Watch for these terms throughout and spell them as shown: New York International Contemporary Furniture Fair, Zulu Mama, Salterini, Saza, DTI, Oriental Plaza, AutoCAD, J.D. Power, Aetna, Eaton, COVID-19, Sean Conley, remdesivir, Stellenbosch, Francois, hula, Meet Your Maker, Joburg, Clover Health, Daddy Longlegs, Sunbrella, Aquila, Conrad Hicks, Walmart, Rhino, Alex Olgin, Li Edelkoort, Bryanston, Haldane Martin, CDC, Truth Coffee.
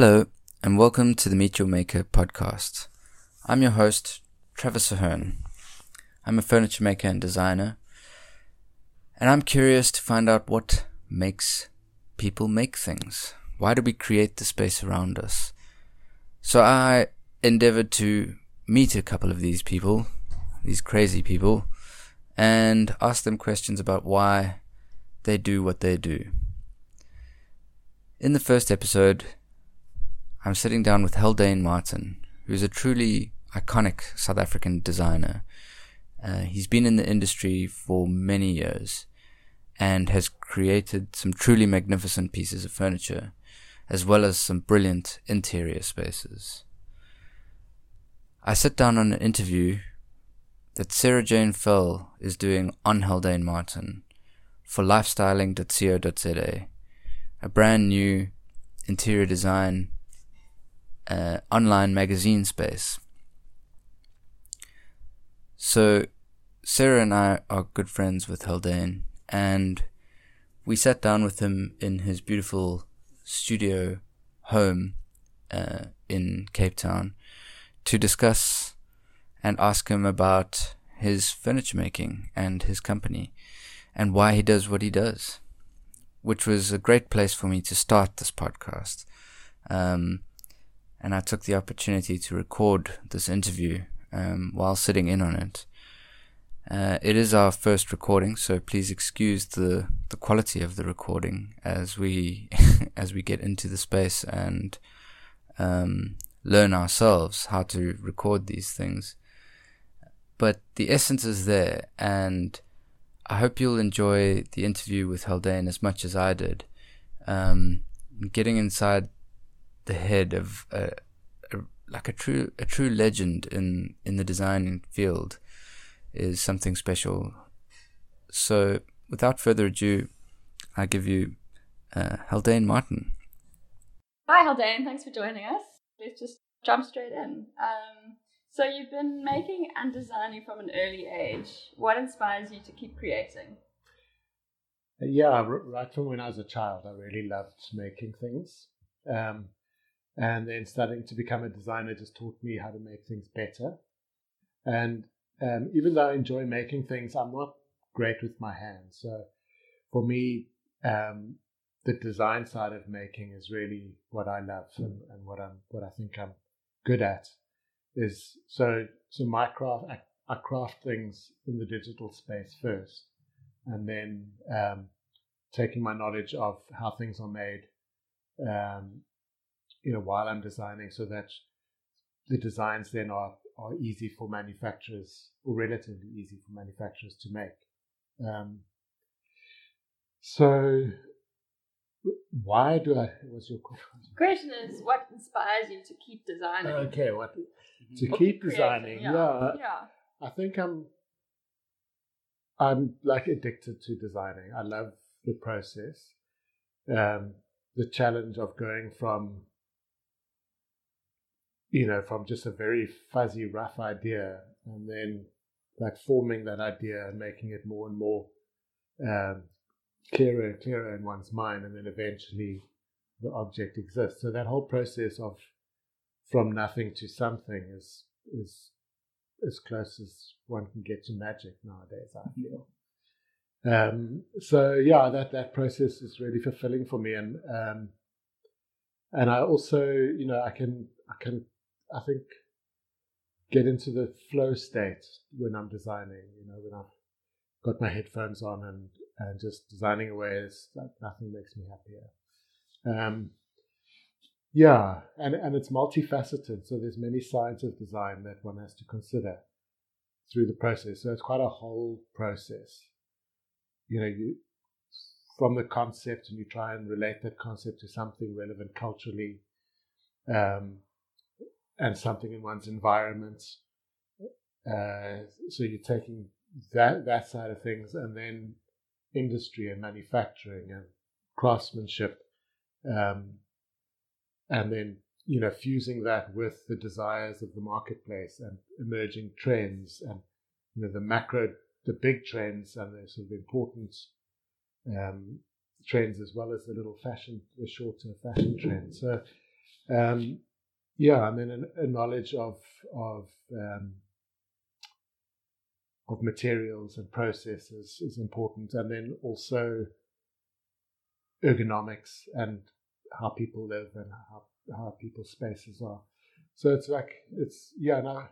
Hello, and welcome to the Meet Your Maker podcast. I'm your host, Travis Aherin. I'm a furniture maker and designer, and I'm curious to find out what makes people make things. Why do we create the space around us? So I endeavored to meet a couple of these people, these crazy people, and ask them questions about why they do what they do. In the first episode, I'm sitting down with Haldane Martin, who's a truly iconic South African designer. He's been in the industry for many years and has created some truly magnificent pieces of furniture, as well as some brilliant interior spaces. I sit down on an interview that Sarah Jane Fell is doing on Haldane Martin for lifestyling.co.za, a brand new interior design online magazine space. So Sarah and I are good friends with Haldane, and we sat down with him in his beautiful studio home in Cape Town to discuss and ask him about his furniture making and his company and why he does what he does, which was a great place for me to start this podcast. And I took the opportunity to record this interview while sitting in on it. It is our first recording, so please excuse the quality of the recording as we get into the space and learn ourselves how to record these things. But the essence is there, and I hope you'll enjoy the interview with Haldane as much as I did. Getting inside the head of a true legend in the design field is something special. So without further ado, I give you Haldane Martin. Hi Haldane, thanks for joining us. Let's just jump straight in. So you've been making and designing from an early age. What inspires you to keep creating? Yeah, right from when I was a child, I really loved making things. And then starting to become a designer just taught me how to make things better. And even though I enjoy making things, I'm not great with my hands. So for me, the design side of making is really what I love and what I think I'm good at. Is so my craft, I craft things in the digital space first, and then taking my knowledge of how things are made, while I'm designing, so that the designs then are easy for manufacturers, or relatively easy for manufacturers to make. So why do I, what's your question? Question is, what inspires you to keep designing? Okay, keep designing. Yeah. I think I'm like addicted to designing. I love the process. The challenge of going from, from just a very fuzzy, rough idea, and then like forming that idea and making it more and more clearer and clearer in one's mind, and then eventually the object exists. So that whole process of from nothing to something is as close as one can get to magic nowadays, I feel. So yeah, that process is really fulfilling for me, and I also, I think get into the flow state when I'm designing. When I've got my headphones on and just designing away, it's like nothing makes me happier. And it's multifaceted, so there's many sides of design that one has to consider through the process. So it's quite a whole process. You from the concept, and you try and relate that concept to something relevant culturally, and something in one's environment. So you're taking that side of things, and then industry and manufacturing and craftsmanship, and then fusing that with the desires of the marketplace and emerging trends, and the big trends and the sort of important trends, as well as the shorter fashion trends. So Yeah, I mean, a knowledge of materials and processes is important, and then also ergonomics and how people live and how people's spaces are. So it's like, it's, yeah, and I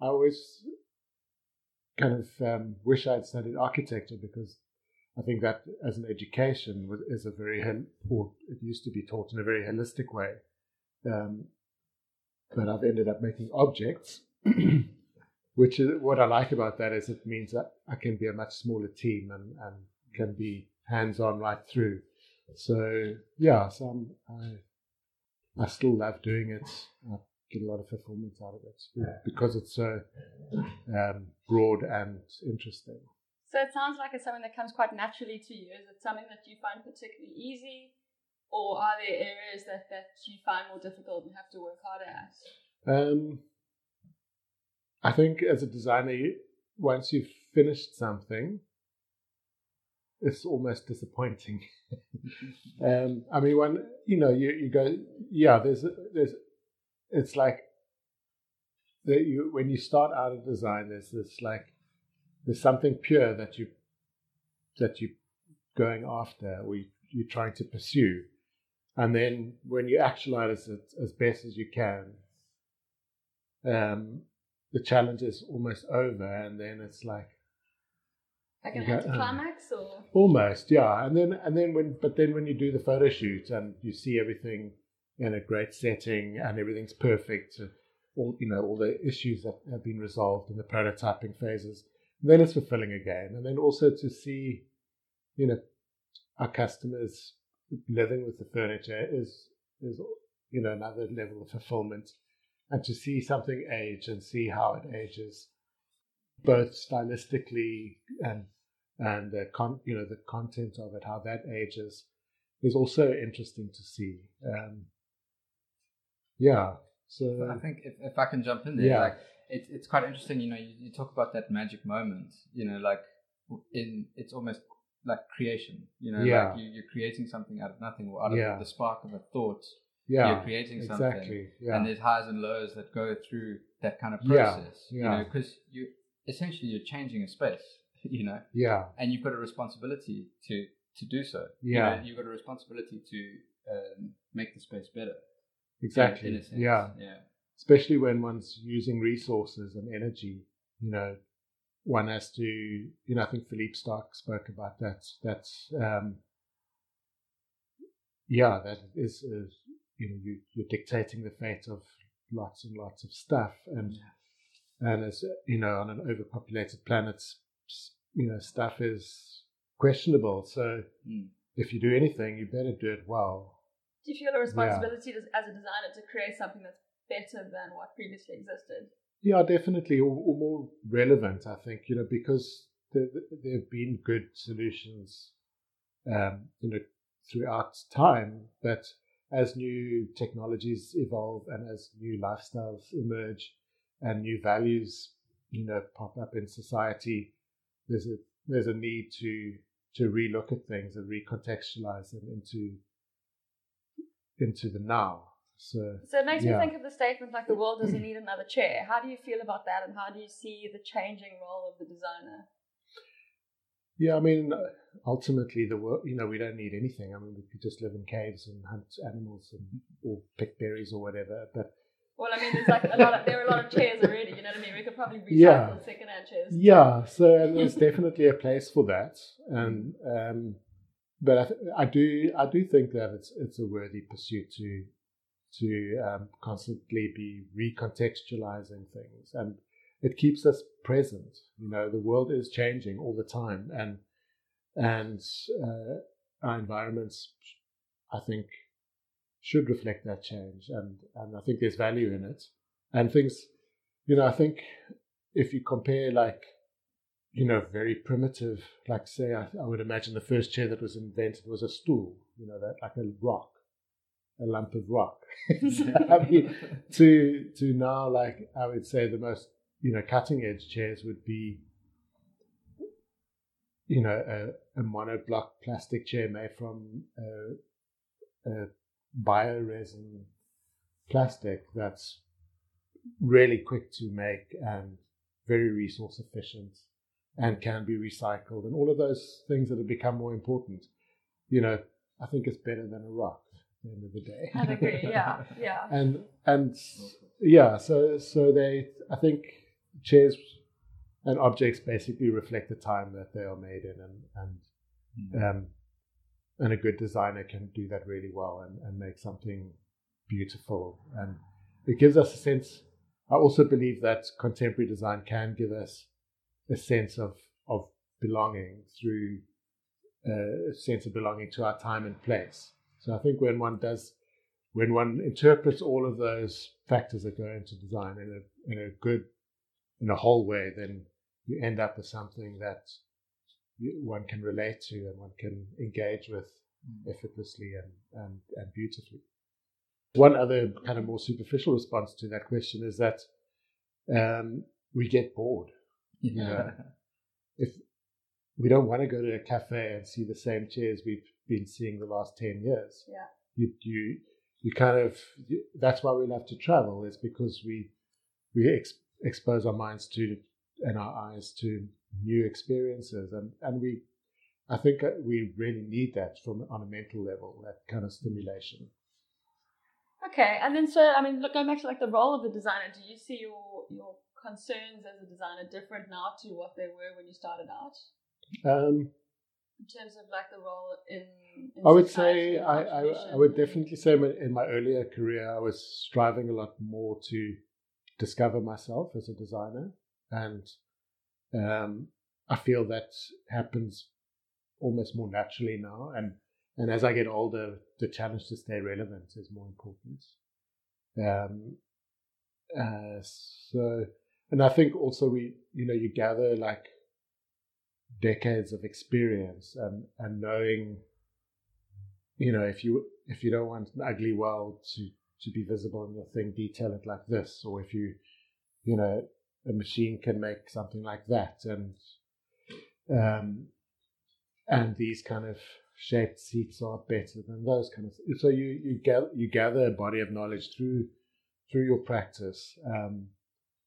always kind of wish I'd studied architecture, because I think that as an education is a very, or it used to be taught in a very holistic way. But I've ended up making objects, which is what I like about that, is it means that I can be a much smaller team and can be hands-on right through. So yeah, so I still love doing it. I get a lot of fulfillment out of it because it's so broad and interesting. So it sounds like it's something that comes quite naturally to you. Is it something that you find particularly easy, or are there areas that you find more difficult and have to work harder at? I think as a designer, once you've finished something, it's almost disappointing. I mean, one, you know, you go, yeah, there's, it's like that. When you start out of design, there's this like, there's something pure that you going after, or you're trying to pursue, and then when you actualize it as best as you can, the challenge is almost over, and then it's like, I can have to climax, or almost, yeah. And then when you do the photo shoot and you see everything in a great setting and everything's perfect, all, you know, all the issues that have been resolved in the prototyping phases, then it's fulfilling again. And then also to see, you know, our customers living with the furniture is, you know, another level of fulfillment. And to see something age and see how it ages, both stylistically and the the content of it, how that ages, is also interesting to see. Yeah. So I think if I can jump in there, yeah. Like, it's quite interesting, you know, you talk about that magic moment, you know, like it's almost like creation, you know, yeah. Like you're creating something out of nothing, or out of the spark of a thought. Yeah, you're creating something, exactly, yeah. And there's highs and lows that go through that kind of process, you know, because you're changing a space, you know, and you've got a responsibility to do so. Yeah, you know, you've got a responsibility to make the space better. Exactly. In a sense. Yeah, yeah. Especially when one's using resources and energy, you know, one has to, you know, I think Philippe Starck spoke about that. That's, that is you know, you're dictating the fate of lots and lots of stuff, and as you know, on an overpopulated planet, you know, stuff is questionable. So if you do anything, you better do it well. Do you feel a responsibility as a designer to create something that's better than what previously existed? Yeah, definitely, or more relevant, I think, you know, because there have been good solutions, you know, throughout time, but as new technologies evolve and as new lifestyles emerge and new values, you know, pop up in society, there's a need to relook at things and recontextualize them into the now. So it makes me think of the statement, like, the world doesn't need another chair. How do you feel about that, and how do you see the changing role of the designer? Yeah, I mean, ultimately, the world, you know, we don't need anything. I mean, we could just live in caves and hunt animals or pick berries or whatever. But well, I mean, there's like there are a lot of chairs already. You know what I mean? We could probably recycle second-hand chairs. Yeah, so there's definitely a place for that. And but I do think that it's a worthy pursuit to constantly be recontextualizing things, and it keeps us present. You know, the world is changing all the time, and our environments, I think, should reflect that change, and I think there's value in it. And things, you know, I think if you compare, like, you know, very primitive, like, say, I would imagine the first chair that was invented was a stool, you know, that, like, a lump of rock. I mean, to now, like, I would say the most, you know, cutting edge chairs would be, you know, a monoblock plastic chair made from bioresin plastic that's really quick to make and very resource efficient and can be recycled and all of those things that have become more important. You know, I think it's better than a rock at the end of the day. I agree, yeah, yeah. And yeah, so they, I think chairs and objects basically reflect the time that they are made in, and a good designer can do that really well and make something beautiful. And it gives us a sense. I also believe that contemporary design can give us a sense of belonging through a sense of belonging to our time and place. So I think when one interprets all of those factors that go into design in a whole way, then you end up with something that one can relate to and one can engage with effortlessly and beautifully. One other kind of more superficial response to that question is that we get bored. Yeah. You know, if we don't want to go to a cafe and see the same chairs we've been seeing the last 10 years. Yeah. You kind of, that's why we love to travel, is because we expose our minds to and our eyes to new experiences, and I think we really need that on a mental level, that kind of stimulation. Okay, and then so I mean, look, going back to like the role of the designer, do you see your concerns as a designer different now to what they were when you started out? In terms of like the role in I would say I would definitely say in my earlier career I was striving a lot more to discover myself as a designer, and I feel that happens almost more naturally now, and as I get older the challenge to stay relevant is more important. And I think also you gather like decades of experience and knowing, you know, if you don't want an ugly world to be visible in your thing, detail it like this, or if you know a machine can make something like that, and these kind of shaped seats are better than those kind of. So you gather a body of knowledge through your practice,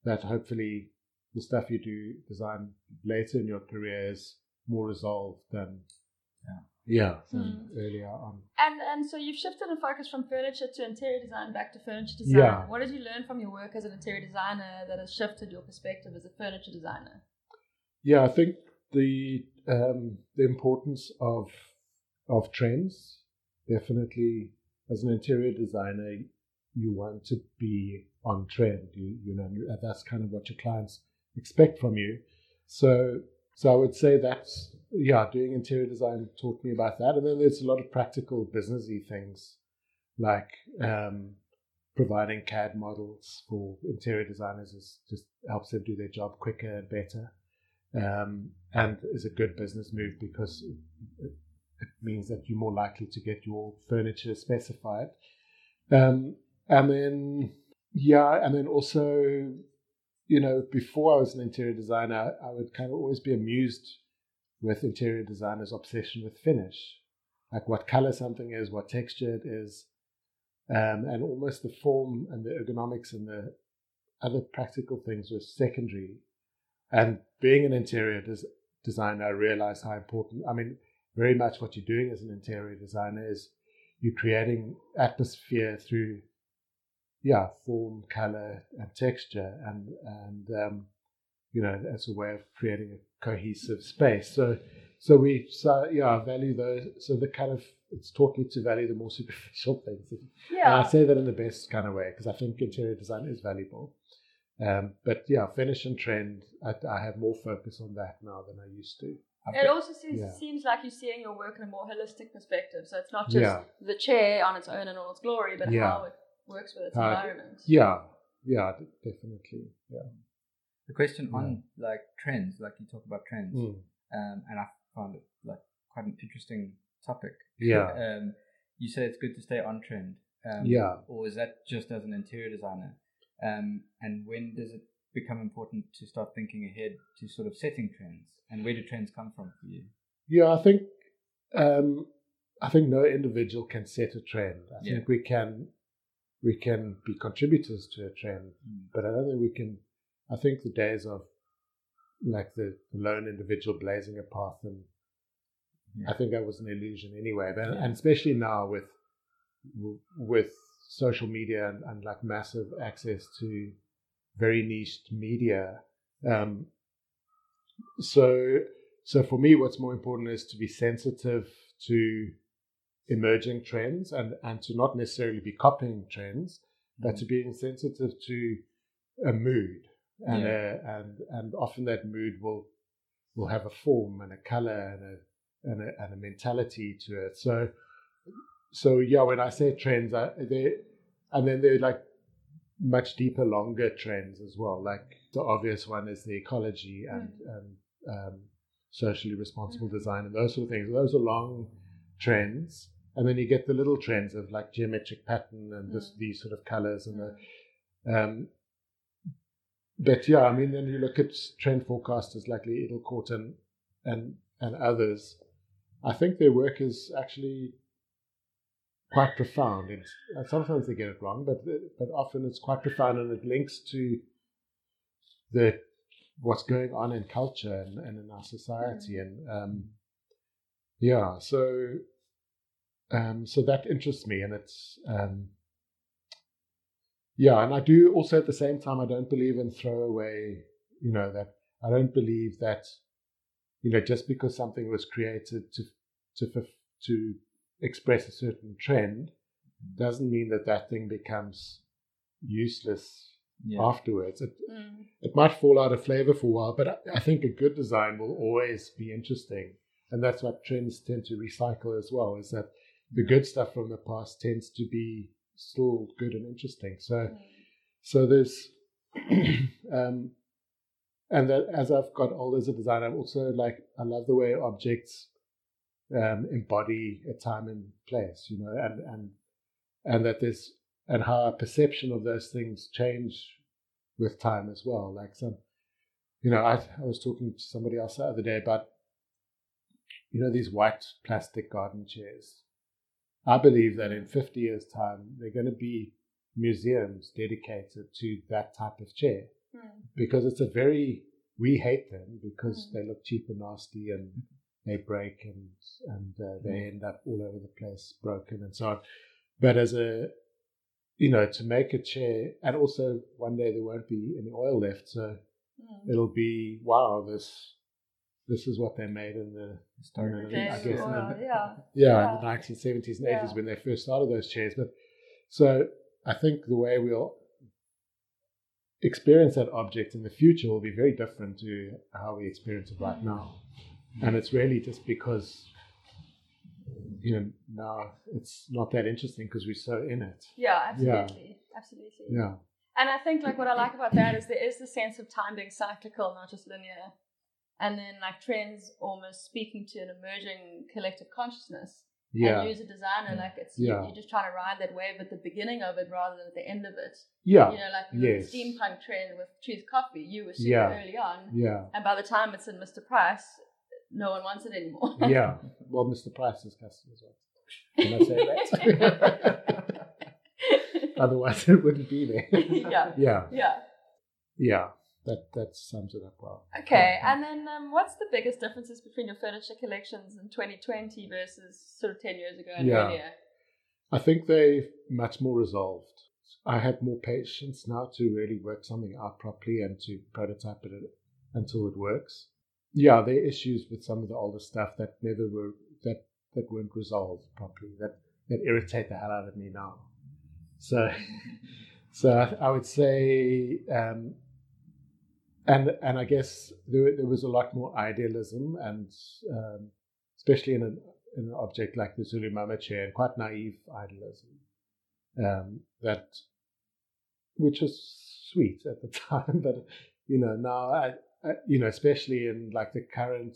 that hopefully the stuff you do design later in your career is more resolved than earlier on. And so you've shifted the focus from furniture to interior design back to furniture design. Yeah. What did you learn from your work as an interior designer that has shifted your perspective as a furniture designer? Yeah, I think the importance of trends. Definitely, as an interior designer, you want to be on trend. You know that's kind of what your clients expect from you. So I would say that's, yeah, doing interior design taught me about that. And then there's a lot of practical businessy things like providing CAD models for interior designers just helps them do their job quicker and better, and is a good business move because it means that you're more likely to get your furniture specified. And then also... You know, before I was an interior designer, I would kind of always be amused with interior designers' obsession with finish, like what color something is, what texture it is, and almost the form and the ergonomics and the other practical things were secondary. And being an interior designer, I realized how important, I mean, very much what you're doing as an interior designer is you're creating atmosphere through form, color, and texture, and you know, as a way of creating a cohesive space. So I value those. So the kind of, it's taught me to value the more superficial things. Yeah, and I say that in the best kind of way because I think interior design is valuable. But yeah, finish and trend, I have more focus on that now than I used to. It also seems like you're seeing your work in a more holistic perspective. So it's not just the chair on its own in all its glory, but how it works with its environment. Yeah, definitely. Yeah. The question on like trends, like you talk about trends, and I found it like quite an interesting topic. Yeah. You say it's good to stay on trend. Or is that just as an interior designer? And when does it become important to start thinking ahead to sort of setting trends? And where do trends come from for you? Yeah, I think no individual can set a trend. I think we can we can be contributors to a trend, but I don't think we can. I think the days of like the lone individual blazing a path, and I think that was an illusion anyway. But, and especially now with social media and like massive access to very niche media. So for me, what's more important is to be sensitive to emerging trends and to not necessarily be copying trends, but to being sensitive to a mood. And and often that mood will have a form and a color and a mentality to it. So yeah, when I say trends, and then they're like much deeper, longer trends as well. Like the obvious one is the ecology and socially responsible design and those sort of things. Those are long trends, and then you get the little trends of like geometric pattern and these sort of colors and the. But yeah, I mean, then you look at trend forecasters like Li Edelkoort and others. I think their work is actually quite profound. It's, sometimes they get it wrong, but often it's quite profound, and it links to what's going on in culture and in our society. And so that interests me, and it's. And I do also at the same time, I don't believe in throwaway, I don't believe that, just because something was created to express a certain trend doesn't mean that thing becomes useless afterwards. It might fall out of flavor for a while, but I think a good design will always be interesting. And that's what trends tend to recycle as well, is that the good stuff from the past tends to be still good and interesting. So there's and that as I've got older as a designer, I'm also like, I love the way objects embody a time and place, and that there's, and how our perception of those things change with time as well. Like I was talking to somebody else the other day about these white plastic garden chairs. I believe that in 50 years' time, they're going to be museums dedicated to that type of chair, because it's we hate them because they look cheap and nasty, and they break and they end up all over the place, broken and so on. But as to make a chair, and also one day there won't be any oil left, so it'll be, wow, this is what they made in the historical, I guess, in the 1970s and 80s when they first started those chairs. But so I think the way we'll experience that object in the future will be very different to how we experience it right now. And it's really just because, now it's not that interesting because we're so in it. Yeah, absolutely. Yeah. Absolutely. Yeah. And I think like what I like about that is there is the sense of time being cyclical, not just linear. And then, like, trends almost speaking to an emerging collective consciousness. Yeah. And you as a designer, like, it's you're just trying to ride that wave at the beginning of it rather than at the end of it. Yeah. The steampunk trend with Truth Coffee, you were super early on. Yeah. And by the time it's in Mr. Price, no one wants it anymore. Yeah. Well, Mr. Price's customers want it. Can I say that? Otherwise, it wouldn't be there. Yeah. Yeah. Yeah. Yeah. That sums it up well. Okay, and then what's the biggest differences between your furniture collections in 2020 versus sort of 10 years ago and earlier? I think they're much more resolved. I had more patience now to really work something out properly and to prototype it until it works. Yeah, there are issues with some of the older stuff that weren't resolved properly, that irritate the hell out of me now. So I would say... And I guess there was a lot more idealism, and especially in an object like the Zulu Mama chair, and quite naive idealism, which was sweet at the time, but now I especially in like the current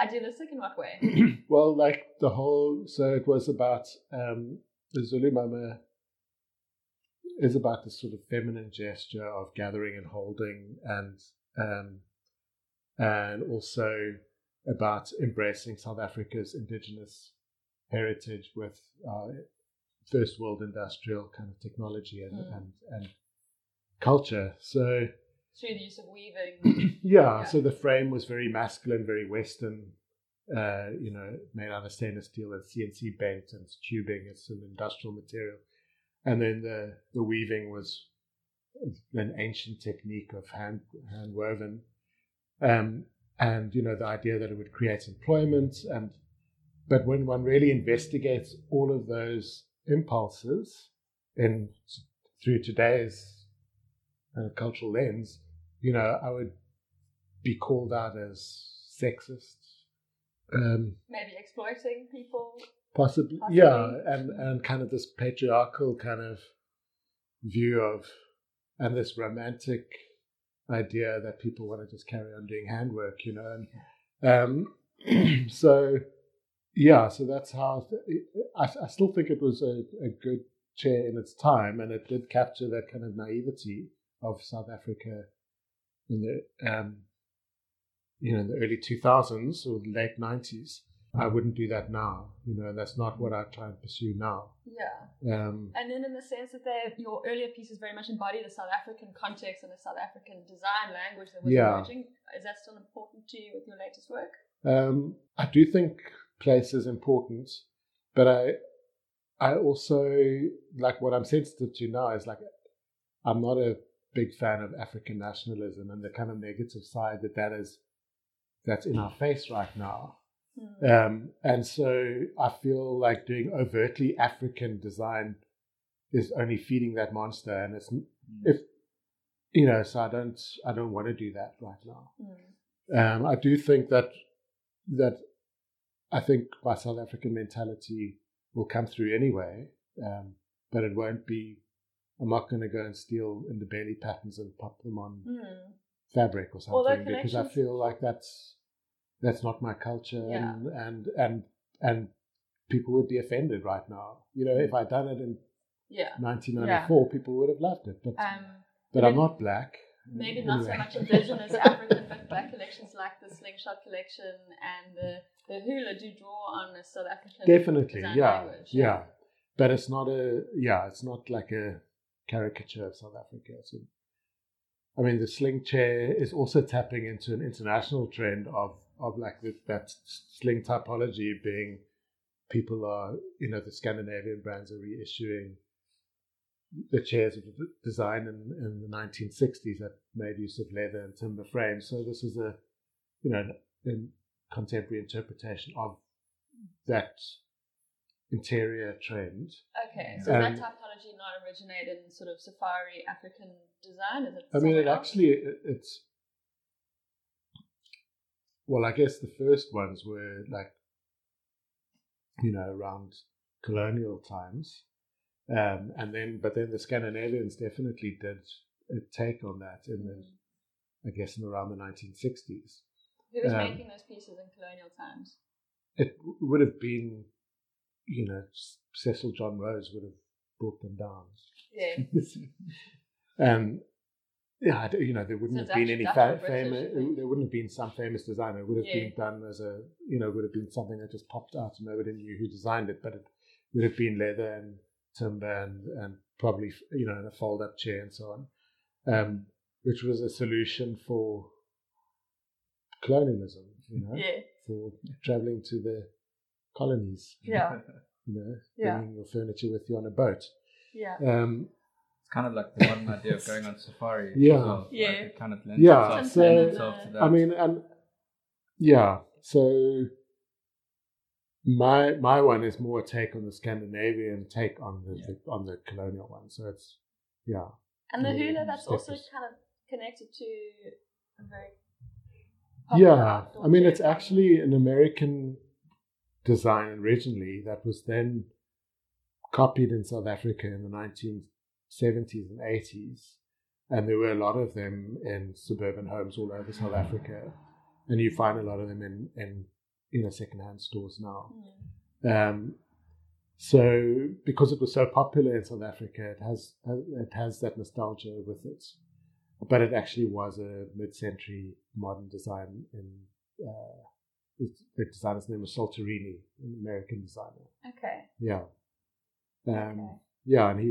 idealistic in what way? Well, like the whole, so it was about the Zulu Mama is about this sort of feminine gesture of gathering and holding, and also about embracing South Africa's indigenous heritage with first world industrial kind of technology and culture. So through the use of weaving. Yeah, so the frame was very masculine, very Western, made out of stainless steel and CNC bent and tubing. It's an industrial material. And then the weaving was an ancient technique of hand woven. And, the idea that it would create employment. But when one really investigates all of those impulses and through today's cultural lens, I would be called out as sexist. Maybe exploiting people. Possibly. Yeah. And kind of this patriarchal kind of view of, and this romantic idea that people want to just carry on doing handwork, and so that's how I still think it was a good chair in its time, and it did capture that kind of naivety of South Africa in the in the early 2000s or late 90s. I wouldn't do that now, that's not what I try and pursue now. Yeah. And then in the sense that your earlier pieces very much embody the South African context and the South African design language that was emerging. Is that still important to you with your latest work? I do think place is important, but I also, like, what I'm sensitive to now is, like, I'm not a big fan of African nationalism and the kind of negative side that's in our face right now. And so I feel like doing overtly African design is only feeding that monster, and it's so I don't want to do that right now. I do think that I think my South African mentality will come through anyway, but it won't be. I'm not going to go and steal in the belly patterns and pop them on fabric or something, because I feel like that's not my culture, and people would be offended right now. If I'd done it in 1994, people would have loved it. But I'm not black. Maybe not so much indigenous African, but black collections like the Slingshot collection and the hula do draw on the South African language. Yeah. But it's not it's not like a caricature of South Africa. So, I mean, the sling chair is also tapping into an international trend of like that sling typology being, people are, the Scandinavian brands are reissuing the chairs of the design in the 1960s that made use of leather and timber frames. So this is a contemporary interpretation of that interior trend. Okay, so that typology not originated in sort of safari African design? Is it? I mean, it's... Well, I guess the first ones were like, around colonial times, but then the Scandinavians definitely did a take on that in around the 1960s. Who was making those pieces in colonial times? It would have been, Cecil John Rose would have brought them down. Yeah. There wouldn't have been any famous. There wouldn't have been some famous designer. It would have been done as a, would have been something that just popped out and nobody knew who designed it. But it would have been leather and timber and probably in a fold-up chair and so on, which was a solution for colonialism. For traveling to the colonies. Yeah. Bringing your furniture with you on a boat. Yeah. Kind of like the modern idea of going on safari. Yeah. Well. Yeah. Like it kind of lends itself to that. I mean, so my one is more a take on the Scandinavian take on the colonial one. So it's And the hula, that's also kind of connected to a very popular outdoor chair. It's actually an American design originally that was then copied in South Africa in the 1970s and 80s, and there were a lot of them in suburban homes all over South Africa, and you find a lot of them in secondhand stores now. So because it was so popular in South Africa, it has that nostalgia with it, but it actually was a mid-century modern design. The designer's name was Salterini, an American designer. Okay. Yeah. Yeah, and he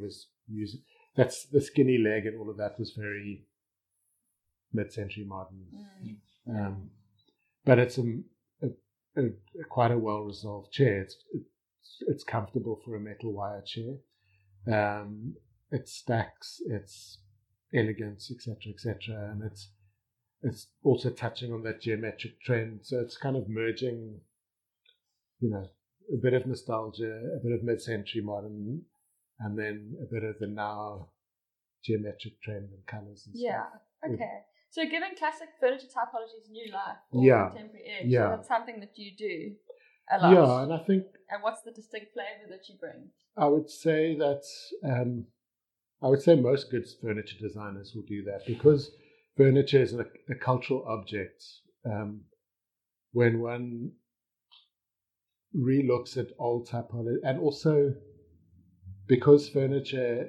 was using that's the skinny leg and all of that was very mid-century modern. Mm. But it's quite a well-resolved chair. It's comfortable for a metal wire chair. It stacks. It's elegance, etc., and it's also touching on that geometric trend. So it's kind of merging, a bit of nostalgia, a bit of mid-century modern, and then a bit of the now geometric trend and colours and stuff. Yeah, okay. So giving classic furniture typologies new life or contemporary edge, so that's something that you do a lot. Yeah, and I think... And what's the distinct flavour that you bring? I would say that... I would say most good furniture designers will do that because furniture is a cultural object. When one relooks at old typology, and also because furniture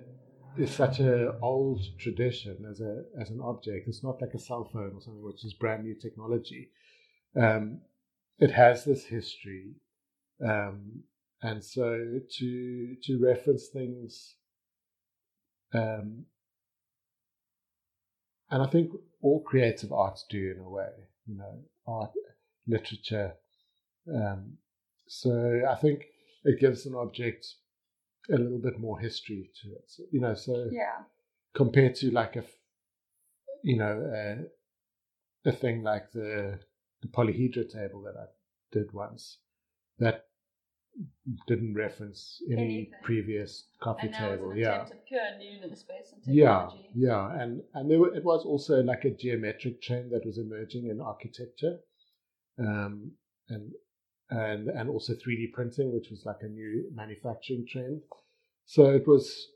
is such an old tradition as an object, it's not like a cell phone or something, which is brand new technology. It has this history, and so to reference things. And I think all creative arts do in a way, art, literature. So I think it gives an object a little bit more history to it, compared to like a thing like the polyhedra table that I did once that didn't reference anything. Previous coffee table. It's an attempt at pure new space and technology. Yeah. And it was also like a geometric trend that was emerging in architecture, and also 3D printing, which was like a new manufacturing trend. So it was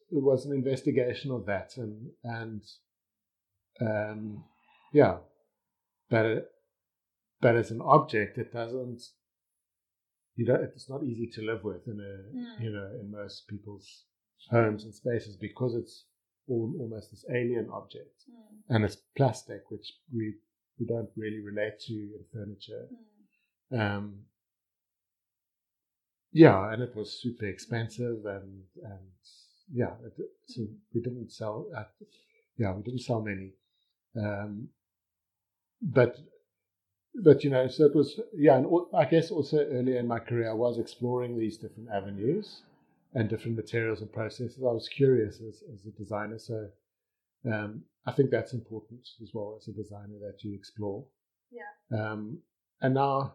an investigation of that, but as an object, it doesn't. It's not easy to live with in most people's homes and spaces because it's almost this alien object, and it's plastic, which we don't really relate to in furniture. And it was super expensive, so we didn't sell. We didn't sell many, But so it was, and I guess also earlier in my career, I was exploring these different avenues and different materials and processes. I was curious as a designer, so I think that's important as well as a designer that you explore. Yeah. And now,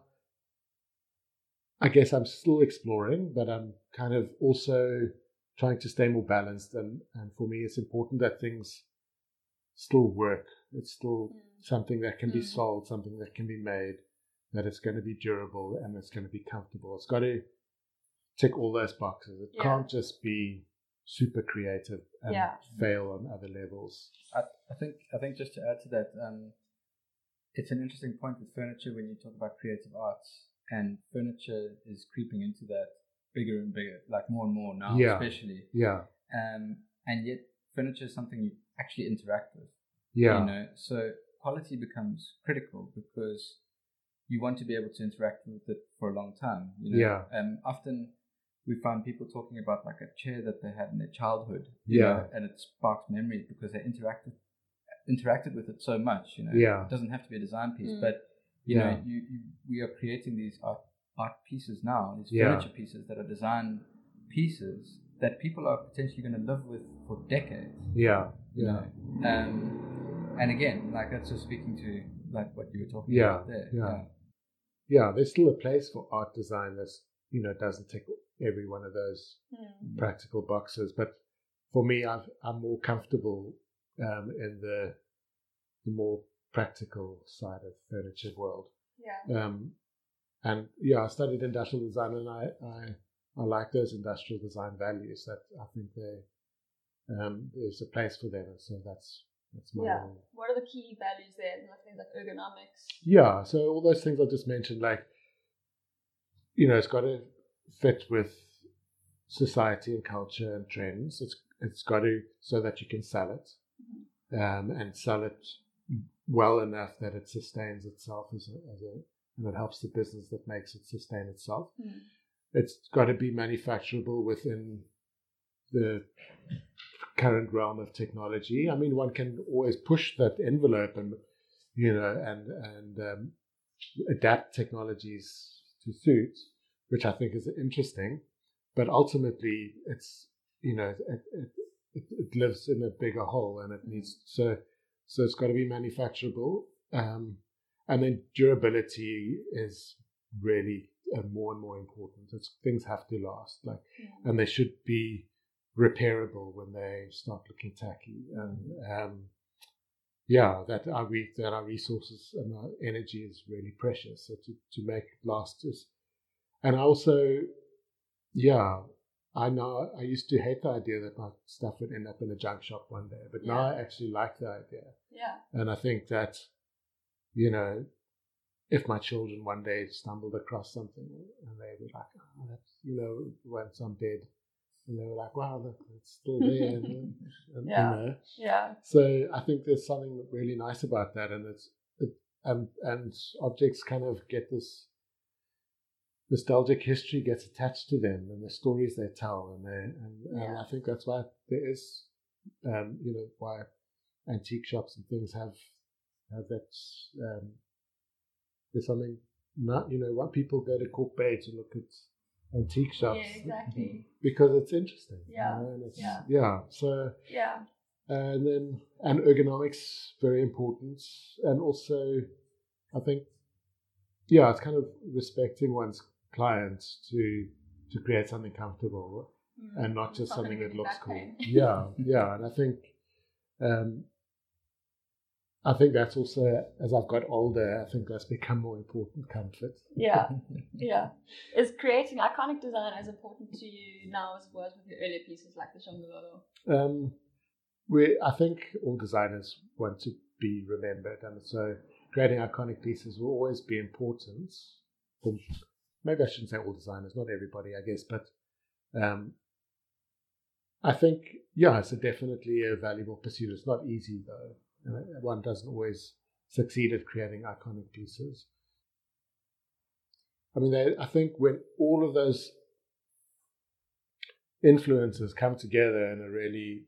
I guess I'm still exploring, but I'm kind of also trying to stay more balanced. And for me, it's important that things still work. It's still something that can be sold, something that can be made, that it's going to be durable and it's going to be comfortable. It's got to tick all those boxes. It can't just be super creative and fail on other levels. I think just to add to that, it's an interesting point with furniture when you talk about creative arts, and furniture is creeping into that bigger and bigger, like more and more now, especially. Yeah. And yet furniture is something you actually interact with. Yeah. So quality becomes critical because you want to be able to interact with it for a long time. Often we find people talking about like a chair that they had in their childhood. And it sparks memories because they interacted with it so much. It doesn't have to be a design piece, but we are creating these art pieces now, these furniture pieces that are design pieces that people are potentially going to live with for decades. And again, like that's just speaking to like what you were talking about there. Yeah, there's still a place for art design that's doesn't tick every one of those practical boxes. But for me, I'm more comfortable in the more practical side of the furniture world. Yeah. I studied industrial design, and I like those industrial design values. That I think they there's a place for them, so that's. What are the key values there? Things like ergonomics. Yeah, so all those things I just mentioned, it's got to fit with society and culture and trends. It's got to so that you can sell it, and sell it well enough that it sustains itself and it helps the business that makes it sustain itself. it's got to be manufacturable within the current realm of technology. I mean, one can always push that envelope and, you know, and adapt technologies to suit, which I think is interesting. But ultimately, it's, you know, it lives in a bigger whole, and it needs, so it's got to be manufacturable. And then durability is really more and more important. Things have to last, like, and they should be repairable when they start looking tacky. And that our resources and our energy is really precious. So to make it last is, and also, I used to hate the idea that my stuff would end up in a junk shop one day, but now I actually like the idea. Yeah, and I think that, you know, if my children one day stumbled across something and they were like, oh, that's, you know, once I'm dead, and they were like, wow, look, it's still there. and yeah. You know. Yeah. So I think there's something really nice about that, and it's objects kind of get this nostalgic history gets attached to them, and the stories they tell, and I think that's why there is, you know, why antique shops and things have that. There's something, not, you know, why people go to Cork Bay to look at antique shops. Yeah, exactly. Because it's interesting. Yeah. You know, and it's, yeah. Yeah. So. Yeah. And ergonomics, very important, and also, I think, yeah, it's kind of respecting one's clients to create something comfortable and not just something that looks cool. Yeah, and I think that's also, as I've got older, I think that's become more important, comfort. Yeah, yeah. Is creating iconic design as important to you now as it was with your earlier pieces like the Shangri-La? I think all designers want to be remembered, and so creating iconic pieces will always be important. Well, maybe I shouldn't say all designers, not everybody, I guess, but I think, it's definitely a valuable pursuit. It's not easy, though. One doesn't always succeed at creating iconic pieces. I mean, I think when all of those influences come together in a really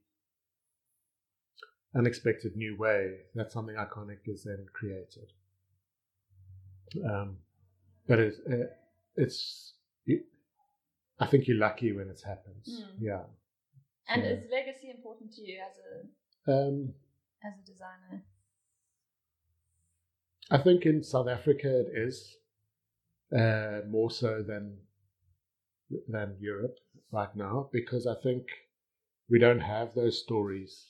unexpected new way, that something iconic is then created. But I think you're lucky when it happens. Mm. Yeah. And is legacy important to you as a designer? I think in South Africa it is more so than Europe right now, because I think we don't have those stories.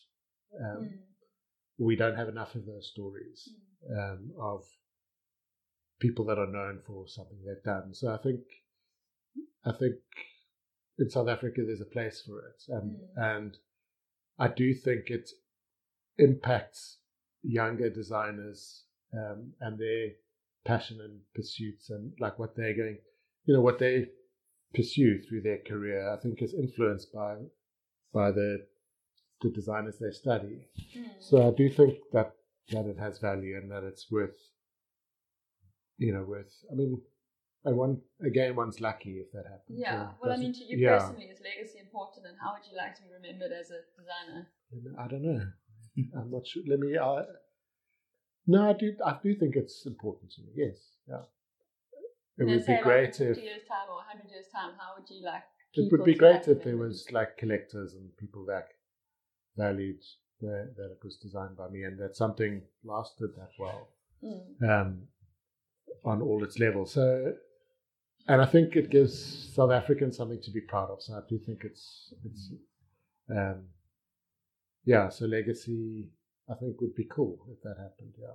We don't have enough of those stories of people that are known for something they've done. So I think in South Africa there's a place for it, and I do think it impacts younger designers and their passion and pursuits, and like what they're going, you know, what they pursue through their career. I think is influenced by the designers they study. So I do think that it has value, and that it's worth. I mean, one's lucky if that happens. Yeah. Well, I mean, to you personally, is legacy important, and how would you like to be remembered as a designer? I don't know. I'm not sure. Let me. No, I do. I do think it's important to me. Yes. Yeah. It would be great if 50 years time or 100 years time, how would you like? It would be great if there was like collectors and people that valued that it was designed by me, and that something lasted that well on all its levels. So, and I think it gives South Africans something to be proud of. So I do think so legacy, I think, would be cool if that happened, yeah.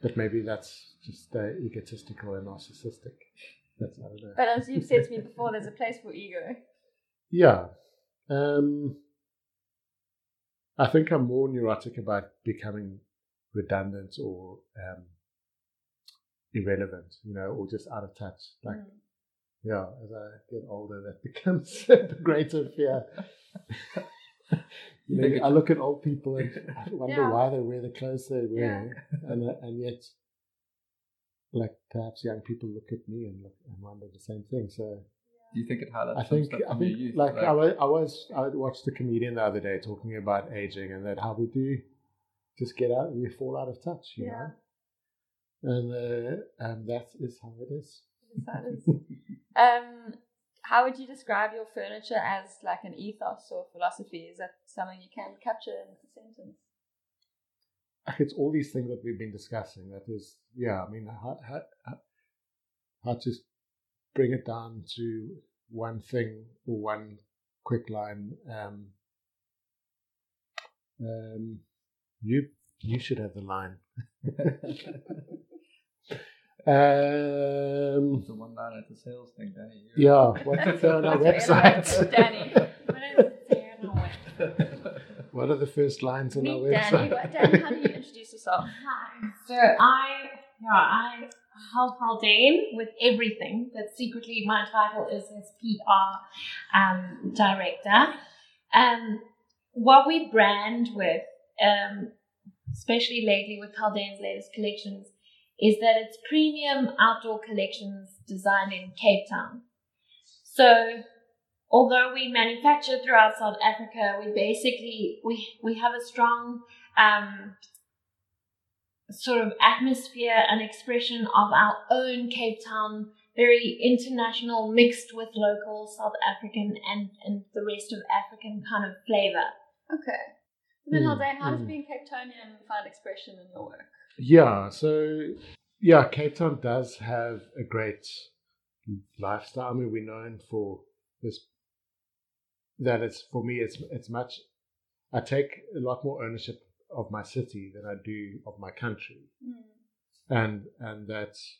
But maybe that's just egotistical and narcissistic. That's, I don't know. But as you've said to me before, there's a place for ego. Yeah. I think I'm more neurotic about becoming redundant or irrelevant, you know, or just out of touch. Like, as I get older, that becomes the greater fear. You know, I look at old people and I wonder why they wear the clothes they wear, and yet, like, perhaps young people look at me and wonder the same thing. So Do you think it highlights some stuff from your youth? Like, I watched the comedian the other day talking about aging and that how we do just get out and we fall out of touch, you know? And that is how it is. That is. How would you describe your furniture as like an ethos or philosophy? Is that something you can capture in a sentence? It's all these things that we've been discussing. That is, yeah, I mean, how to bring it down to one thing or one quick line. You should have the line. It's a one line at the sales thing, Danny. What's it on our website? Danny, what are the first lines on our website? Danny, how do you introduce yourself? Hi. So I help Haldane with everything, but secretly my title is his PR director. What we brand with, especially lately with Haldane's latest collections, is that it's premium outdoor collections designed in Cape Town. So although we manufacture throughout South Africa, we basically, we have a strong sort of atmosphere and expression of our own Cape Town, very international, mixed with local South African and the rest of African kind of flavor. Okay. Then Haldane, how does being Cape Townian find expression in your work? So Cape Town does have a great lifestyle. I mean, we're known for this, that it's, for me, it's much, I take a lot more ownership of my city than I do of my country. And that's,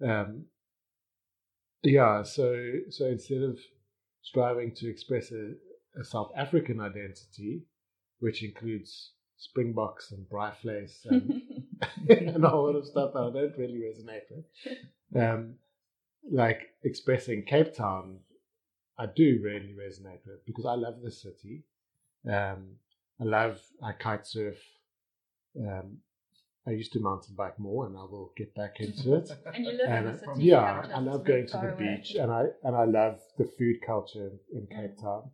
so instead of striving to express a South African identity, which includes Springboks and Bryflace and, and a whole lot of stuff that I don't really resonate with. Like expressing Cape Town, I do really resonate with because I love the city. I kite surf. I used to mountain bike more, and I will get back into it. And you live in the city. Yeah, I love going to the beach, and I love the food culture in Cape Town,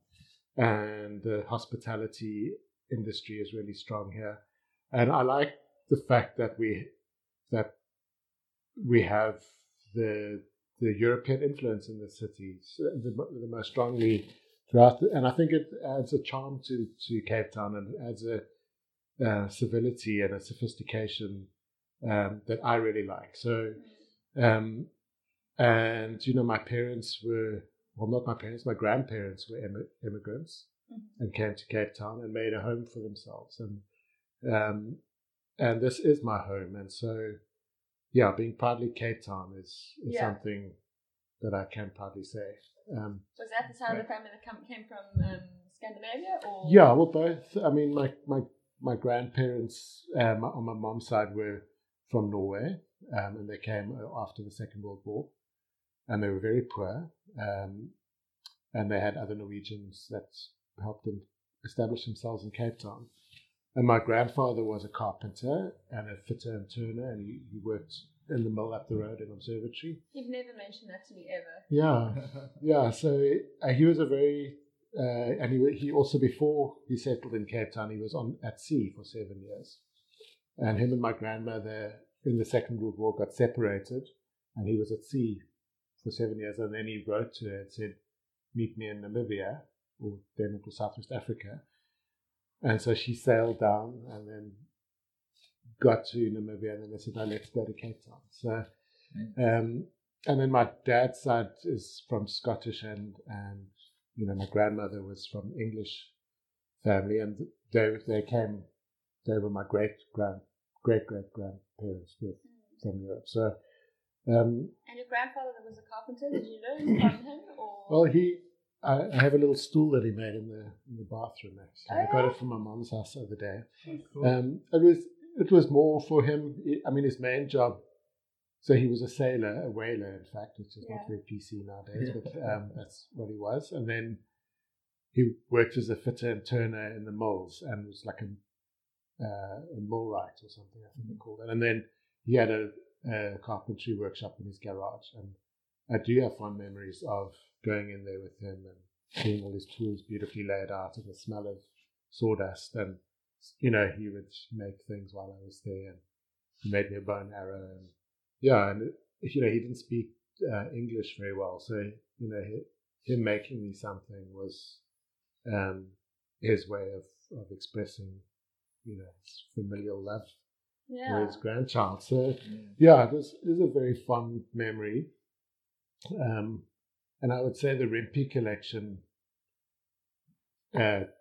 and the hospitality industry is really strong here. And I like the fact that we have the European influence in the cities the most strongly throughout, and I think it adds a charm to Cape Town and adds a civility and a sophistication that I really like. So, and you know, my grandparents were immigrants. And came to Cape Town and made a home for themselves, and this is my home, and so being proudly Cape Town is something that I can proudly say. Was that the side of the family that came from Scandinavia, or? Yeah, well, both. I mean, my grandparents on my mom's side were from Norway, and they came after the Second World War, and they were very poor, and they had other Norwegians that helped them establish themselves in Cape Town. And my grandfather was a carpenter and a fitter and turner, and he worked in the mill up the road in Observatory. You've never mentioned that to me ever. Yeah. So he was a very, and he also, before he settled in Cape Town, he was at sea for 7 years. And him and my grandmother in the Second World War got separated, and he was at sea for 7 years. And then he wrote to her and said, "Meet me in Namibia," or then it was Southwest Africa. And so she sailed down and then got to Namibia, and then they said, "No, let's go to Cape Town." So, and then my dad's side is from Scottish, and you know, my grandmother was from English family, and they were my great grandparents from Europe. So, and your grandfather was a carpenter. Did you learn from him, or? Well, I have a little stool that he made in the bathroom, actually. I got it from my mom's house the other day. Oh, cool. It was more for him. I mean, his main job, so he was a whaler, in fact, which is not very PC nowadays, but that's what he was. And then he worked as a fitter and turner in the mills, and was like a millwright or something, I think they called it. And then he had a carpentry workshop in his garage, and I do have fond memories of going in there with him and seeing all these tools beautifully laid out and the smell of sawdust. And, you know, he would make things while I was there, and he made me a bow and arrow. And, yeah, and, you know, he didn't speak English very well. So, you know, him making me something was his way of expressing, you know, his familial love for his grandchild. So, yeah, this is a very fond memory. And I would say the Rimpie collection, that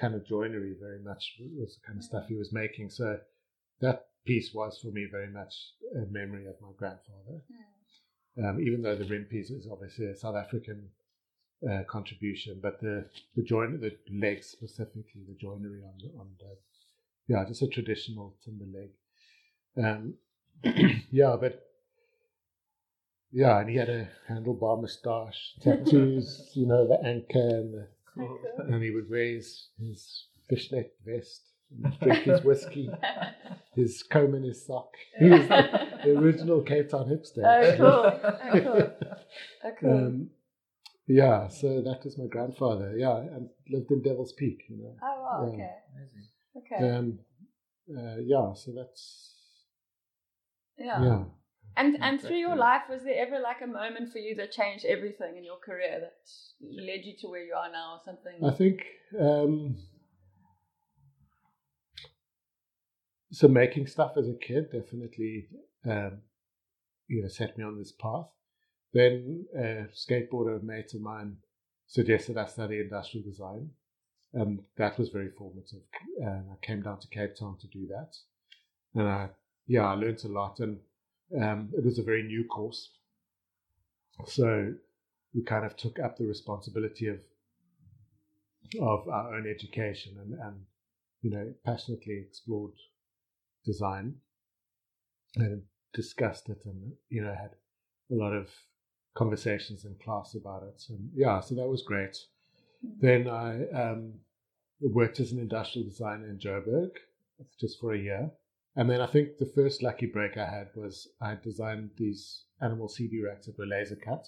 kind of joinery very much was the kind of stuff he was making. So that piece was for me very much a memory of my grandfather. Yeah. Even though the Rimpies is obviously a South African contribution, but the join, the legs specifically, the joinery on the just a traditional timber leg. Yeah, and he had a handlebar moustache, tattoos, you know, the anchor, and he would wear his fishnet vest, and drink his whiskey, his comb in his sock. He was like the original Cape Town hipster. Oh, cool. Yeah, so that was my grandfather. Yeah, and lived in Devil's Peak, you know. Oh, wow, okay. Amazing. Okay. Yeah, so that's... Yeah. And through your life, was there ever like a moment for you that changed everything in your career that led you to where you are now or something? I think, so making stuff as a kid definitely, you know, set me on this path. Then a skateboarder mate of mine suggested I study industrial design. That was very formative. I came down to Cape Town to do that. And I learned a lot. And it was a very new course, so we kind of took up the responsibility of our own education and you know, passionately explored design and discussed it, and you know, had a lot of conversations in class about it. And yeah, so that was great. Then I worked as an industrial designer in Joburg just for a year. And then I think the first lucky break I had was I designed these animal CD racks that were laser cut.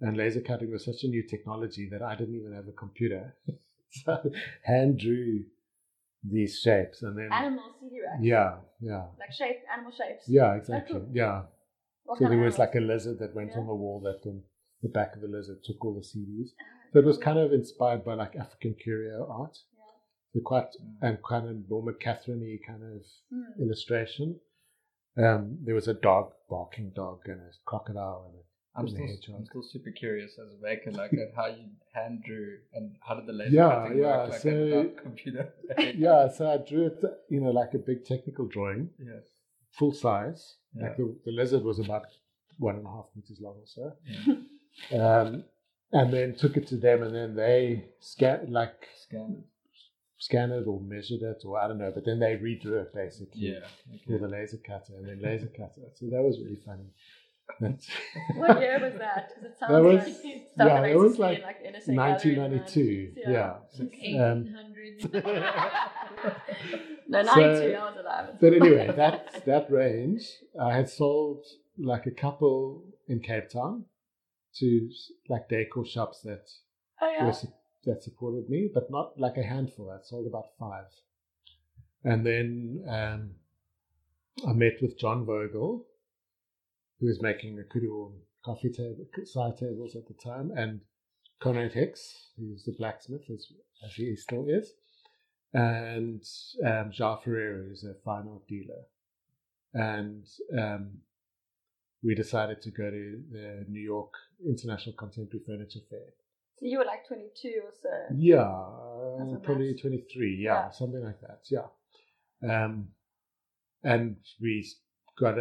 And laser cutting was such a new technology that I didn't even have a computer. So I hand drew these shapes. And then animal CD racks? Yeah. Like animal shapes? Yeah, exactly. Cool. Yeah. So there was like a lizard that went on the wall, that in the back of the lizard took all the CDs. So it was kind of inspired by like African curio art. Quite a Norma Catherine-y kind of illustration. There was a dog, barking dog, and a crocodile, and I'm still super curious as a maker, like at how you hand drew and how did the laser cutting work, like a computer. So I drew it, you know, like a big technical drawing, full size. Yeah. Like the lizard was about 1.5 meters long or so. Yeah. And then took it to them, and then they scanned it or measured it, or I don't know, but then they redrew it basically with a laser cutter and then laser cutter. So that was really funny. What year was that? Because it sounds it was like 1992. Yeah. 1800s. No, 92, I was alive. But anyway, that range, I had sold like a couple in Cape Town to like decor shops that supported me, but not like a handful. I sold about 5. And then I met with John Vogel, who was making a kudu coffee table, side tables at the time, and Conrad Hicks, who's the blacksmith, as he still is, and Jean Ferreira, who's a fine art dealer. And we decided to go to the New York International Contemporary Furniture Fair. So you were like 22 or so? Yeah, probably 23, something like that, and we got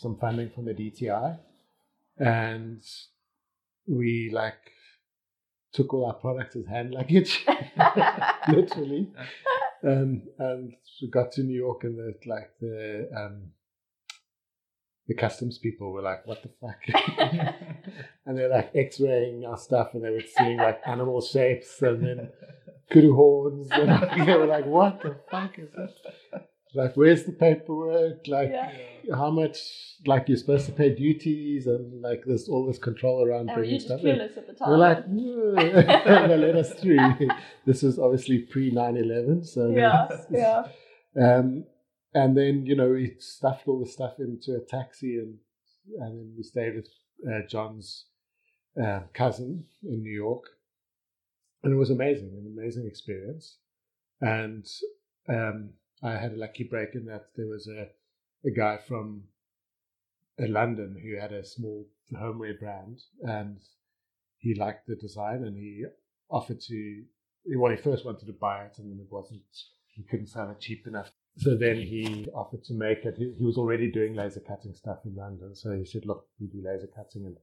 some funding from the DTI, and we like took all our products as hand luggage, literally, and we got to New York, and the customs people were like, what the fuck? And they're like x-raying our stuff, and they were seeing like animal shapes and then kudu horns, and they were like, what the fuck is this? Like, where's the paperwork? Like, how much, like, you're supposed to pay duties and, like, there's all this control around bringing stuff in. At the time. We're like, no, they let us through. This was obviously pre-9/11. So, and then, you know, we stuffed all the stuff into a taxi and then we stayed with John's cousin in New York. And it was amazing, an amazing experience. And, I had a lucky break in that there was a guy from London who had a small homeware brand, and he liked the design, and he offered to, well, he first wanted to buy it, and then it wasn't, he couldn't sell it cheap enough. So then he offered to make it. He was already doing laser cutting stuff in London, so he said, look, we do laser cutting and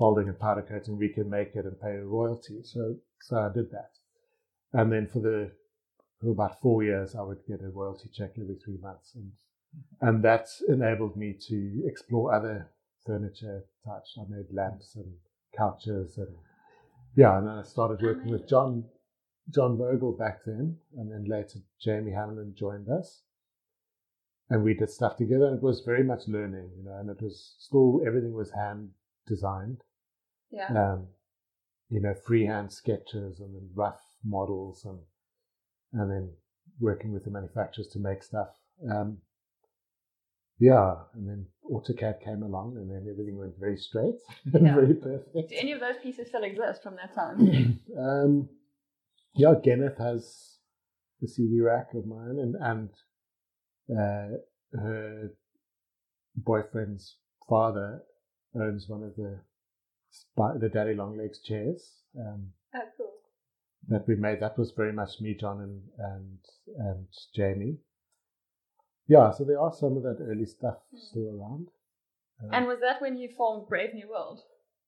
folding and powder coating, we can make it and pay a royalty. So I did that. And then for about 4 years, I would get a royalty check every 3 months. And that enabled me to explore other furniture types. I made lamps and couches. And then I started working with John Vogel back then. And then later, Jamie Hamlin joined us. And we did stuff together. And it was very much learning, you know, and it was still, everything was hand designed. Yeah. You know, freehand sketches and then rough models and then working with the manufacturers to make stuff. And then AutoCAD came along, and then everything went very straight and very perfect. Do any of those pieces still exist from that time? Genneth has the CD rack of mine and her boyfriend's father owns one of the Daddy Longlegs chairs. Oh, cool. That we made, that was very much me, John, and Jamie. Yeah, so there are some of that early stuff still around. And was that when you formed Brave New World?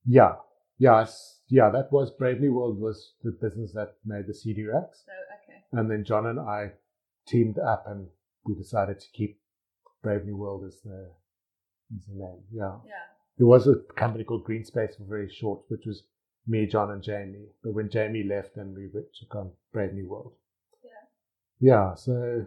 Yeah, that was, Brave New World was the business that made the CD racks. Oh, okay. And then John and I teamed up and we decided to keep Brave New World as the name. Yeah. Yeah. There was a company called Greenspace for very short, which was me, John, and Jamie. But when Jamie left, then we took on Brave New World. Yeah. So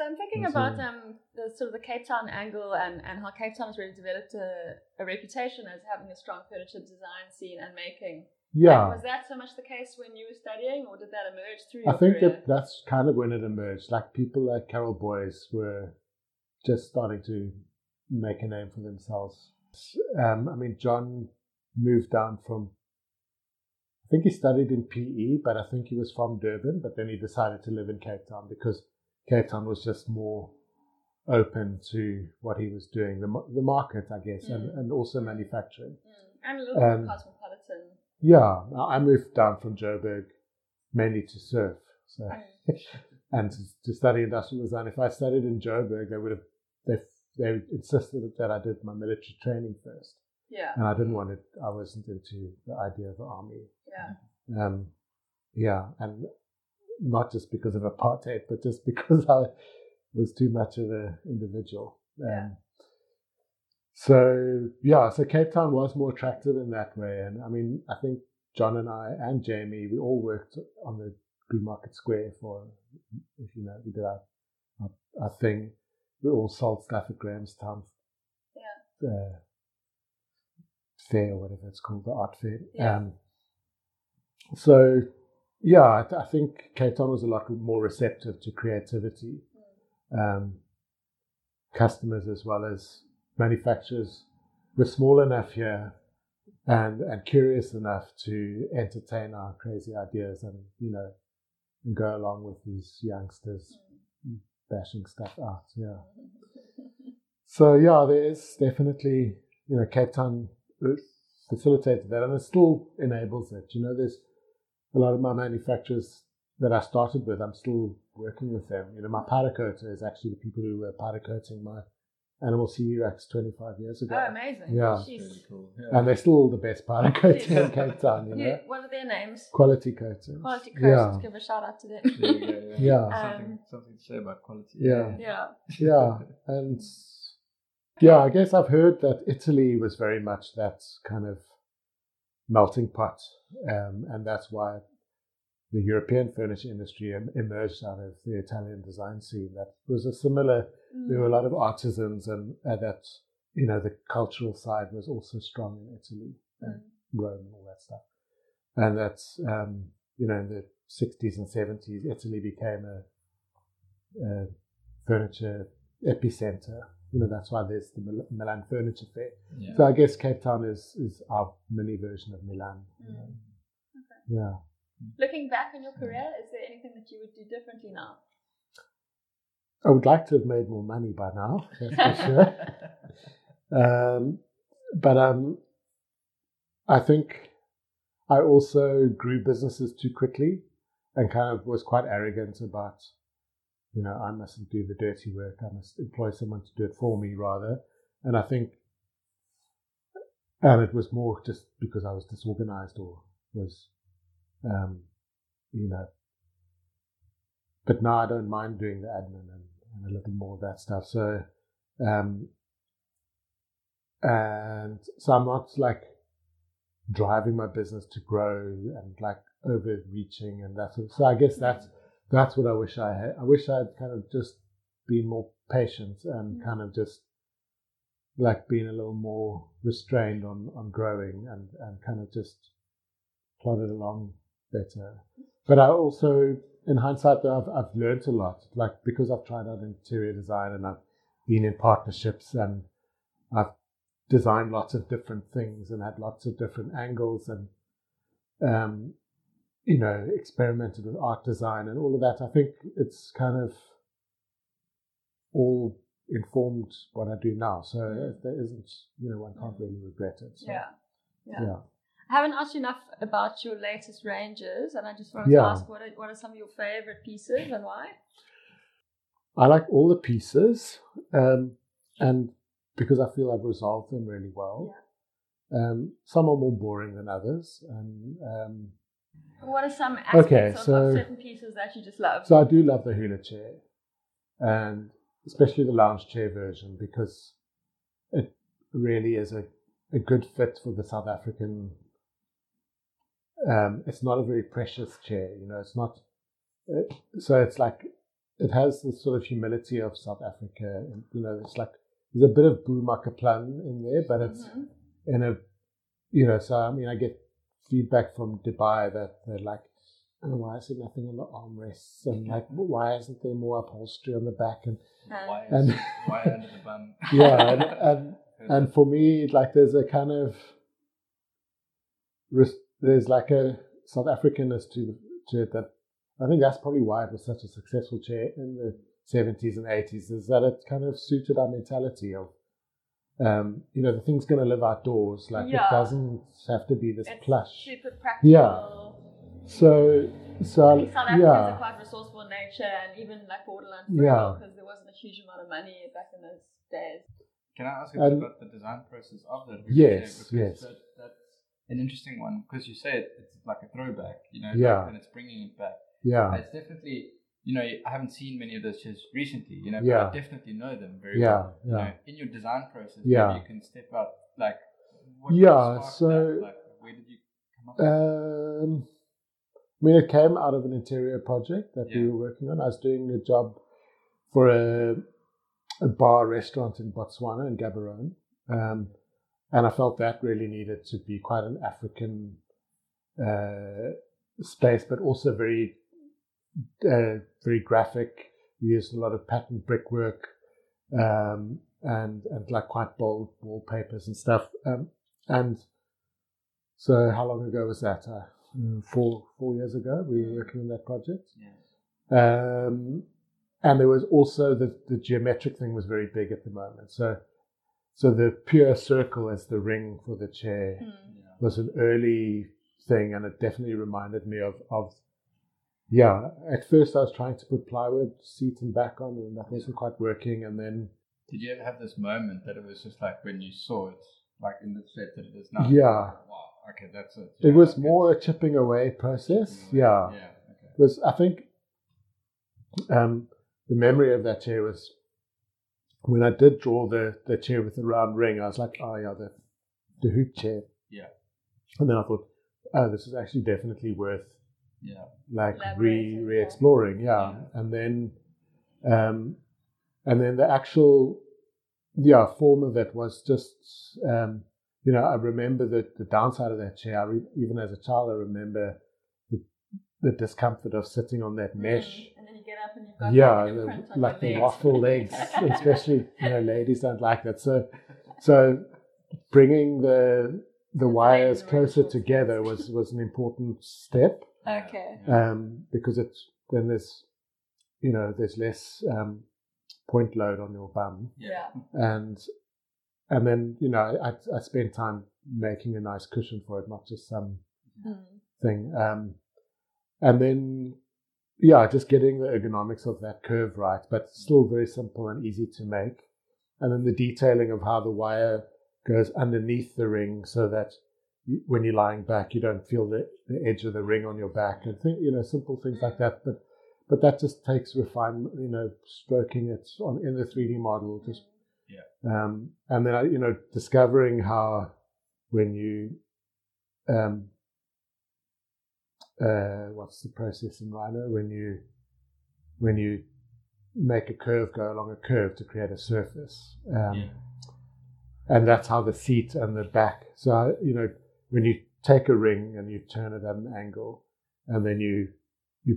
I'm thinking about the sort of the Cape Town angle and how Cape Town has really developed a reputation as having a strong furniture design scene and making. Yeah. Like, was that so much the case when you were studying, or did that emerge through your career? I think that's kind of when it emerged. Like, people like Carrol Boyes were just starting to make a name for themselves. I mean, John moved down from, I think he studied in PE, but I think he was from Durban, but then he decided to live in Cape Town because Cape Town was just more open to what he was doing, the market, I guess, and also manufacturing. I'm a little bit cosmopolitan. Yeah, I moved down from Joburg mainly to surf, so and to study industrial design. If I studied in Joburg, they insisted that I did my military training first. Yeah. And I didn't want it, I wasn't into the idea of the army. Yeah. And not just because of apartheid, but just because I was too much of an individual. So Cape Town was more attractive in that way. And I mean, I think John and I and Jamie, we all worked on the Greenmarket Square for, if you know, we did our thing. We all sold stuff at Grahamstown. Yeah. Fair, or whatever it's called, the art fair. Yeah. I think Cape Town was a lot more receptive to creativity. Customers as well as manufacturers were small enough here and curious enough to entertain our crazy ideas and, you know, and go along with these youngsters bashing stuff out. Yeah. So, yeah, there is definitely, you know, Cape Town facilitated that, and it still enables it. You know, there's a lot of my manufacturers that I started with, I'm still working with them. You know, my powder coater is actually the people who were powder coating my animal CD racks 25 years ago. Oh, amazing. Yeah. Really cool. Yeah. And they're still the best powder coating in Cape Town, you know. Yeah. What are their names? Quality Coaters. Quality Coaters. Yeah. Give a shout out to them. Yeah. Something to say about quality. Yeah. And yeah, I guess I've heard that Italy was very much that kind of melting pot, and that's why the European furniture industry emerged out of the Italian design scene. That was a similar, there were a lot of artisans, and that, you know, the cultural side was also strong in Italy and Rome and all that stuff. And that's, you know, in the 60s and 70s, Italy became a furniture epicenter. You know, that's why there's the Milan Furniture Fair. Yeah. So I guess Cape Town is our mini version of Milan. You know? Okay. Yeah. Looking back on your career, is there anything that you would do differently now? I would like to have made more money by now, that's for sure. But I think I also grew businesses too quickly and kind of was quite arrogant about, you know, I mustn't do the dirty work. I must employ someone to do it for me rather. And I think, and it was more just because I was disorganized or was, you know, but now I don't mind doing the admin and a little more of that stuff. So, and so I'm not like driving my business to grow and like overreaching and that sort of, so I guess that's what I wish I had. I wish I had kind of just been more patient and kind of just like been a little more restrained on growing and kind of just plodded along better. But I also, in hindsight, though, I've learned a lot. Like, because I've tried out interior design and I've been in partnerships and I've designed lots of different things and had lots of different angles and, you know, experimented with art design and all of that. I think it's kind of all informed what I do now. So if there isn't, you know, one can't really regret it. So, yeah. I haven't asked you enough about your latest ranges, and I just wanted to ask what are some of your favorite pieces and why? I like all the pieces, and because I feel I've resolved them really well. Yeah. Some are more boring than others, and what are some aspects of certain pieces that you just love? So I do love the hula chair, and especially the lounge chair version, because it really is a good fit for the South African. It's not a very precious chair, you know, it's not. So it's like, it has the sort of humility of South Africa. And, you know, it's like, there's a bit of boemakaplan in there, but it's in a, you know, so I mean, I get feedback from Dubai that they're like, oh, why is there nothing on the armrests? And like, why isn't there more upholstery on the back? And why under the bum? Yeah, and for me, like, there's a kind of, there's like a South Africanness to it that I think that's probably why it was such a successful chair in the 70s and 80s, is that it kind of suited our mentality of, you know, the thing's going to live outdoors. Like, it doesn't have to be this plush. Super practical. Yeah. So I think South Africans are quite resourceful in nature, and even like borderline frugal, because there wasn't a huge amount of money back in those days. Can I ask you about the design process of that? Yes, yes. That's an interesting one, because you say it's like a throwback, you know, and it's bringing it back. Yeah. It's definitely, you know, I haven't seen many of those shows recently, you know, but I definitely know them very well. Yeah. You know, in your design process, maybe you can step up, like, what that? Like, where did you come up with? I mean, it came out of an interior project that we were working on. I was doing a job for a bar restaurant in Botswana, in Gaborone, and I felt that really needed to be quite an African space, but also very graphic. We used a lot of patterned brickwork and like quite bold wallpapers and stuff. And so, how long ago was that? 4 years ago, we were working on that project. Yeah. And there was also the geometric thing was very big at the moment. So the pure circle as the ring for the chair was an early thing, and it definitely reminded me of. Yeah, at first I was trying to put plywood seat and back on, and that wasn't quite working. And then, did you ever have this moment that it was just like when you saw it, like in the shape that it is now? Yeah. Wow. Okay, that's it. Yeah, it was more a chipping away process. Chipping away. Yeah. Okay. It was, I think, the memory of that chair was when I did draw the chair with the round ring. I was like, oh yeah, the hoop chair. Yeah. And then I thought, oh, this is actually definitely worth yeah, like re-exploring. Yeah. And then the actual form of it was just I remember the downside of that chair. Even as a child, I remember the discomfort of sitting on that mesh. And then you get up and you've got like the waffle legs, especially ladies don't like that. So bringing the wires closer together was an important step. Okay. Because then there's there's less point load on your bum. Yeah. And then I spent time making a nice cushion for it, not just some thing. And then, just getting the ergonomics of that curve right, but still very simple and easy to make. And then the detailing of how the wire goes underneath the ring so that when you're lying back, you don't feel the edge of the ring on your back and simple things like that. But that just takes refinement, stroking it in the 3D model. And then, discovering how when you... what's the process in Rhino? When you make a curve go along a curve to create a surface, and that's how the seat and the back. So when you take a ring and you turn it at an angle, and then you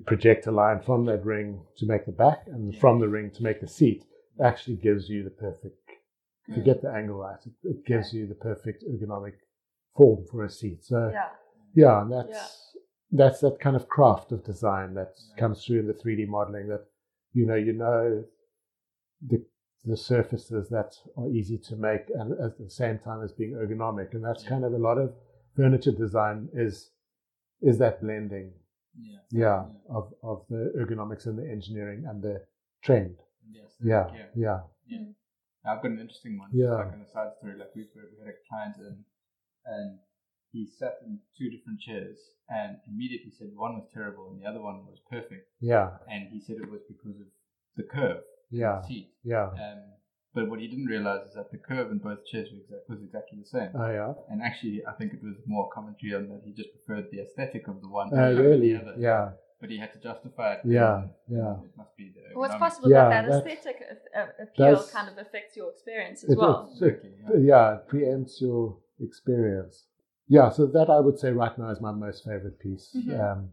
project a line from that ring to make the back, and from the ring to make the seat, it actually gives you the perfect. If you get the angle right, it gives you the perfect ergonomic form for a seat. So and that's. Yeah. That's that kind of craft of design that comes through in the 3D modeling. That the surfaces that are easy to make and at the same time as being ergonomic, and that's kind of a lot of furniture design is that blending, of the ergonomics and the engineering and the trend. I've got an interesting one. Yeah, like on a side story, like we had a client and. He sat in two different chairs and immediately said one was terrible and the other one was perfect. Yeah. And he said it was because of the curve. Yeah. Of the seat. Yeah. But what he didn't realize is that the curve in both chairs was exactly the same. Oh, yeah. And actually, I think it was more commentary on that he just preferred the aesthetic of the one really? The other. Yeah. But he had to justify it. Yeah. Yeah. It must be the. Well, it's possible that aesthetic appeal kind of affects your experience as well. It preempts your experience. Yeah, so that I would say right now is my most favorite piece. Mm-hmm.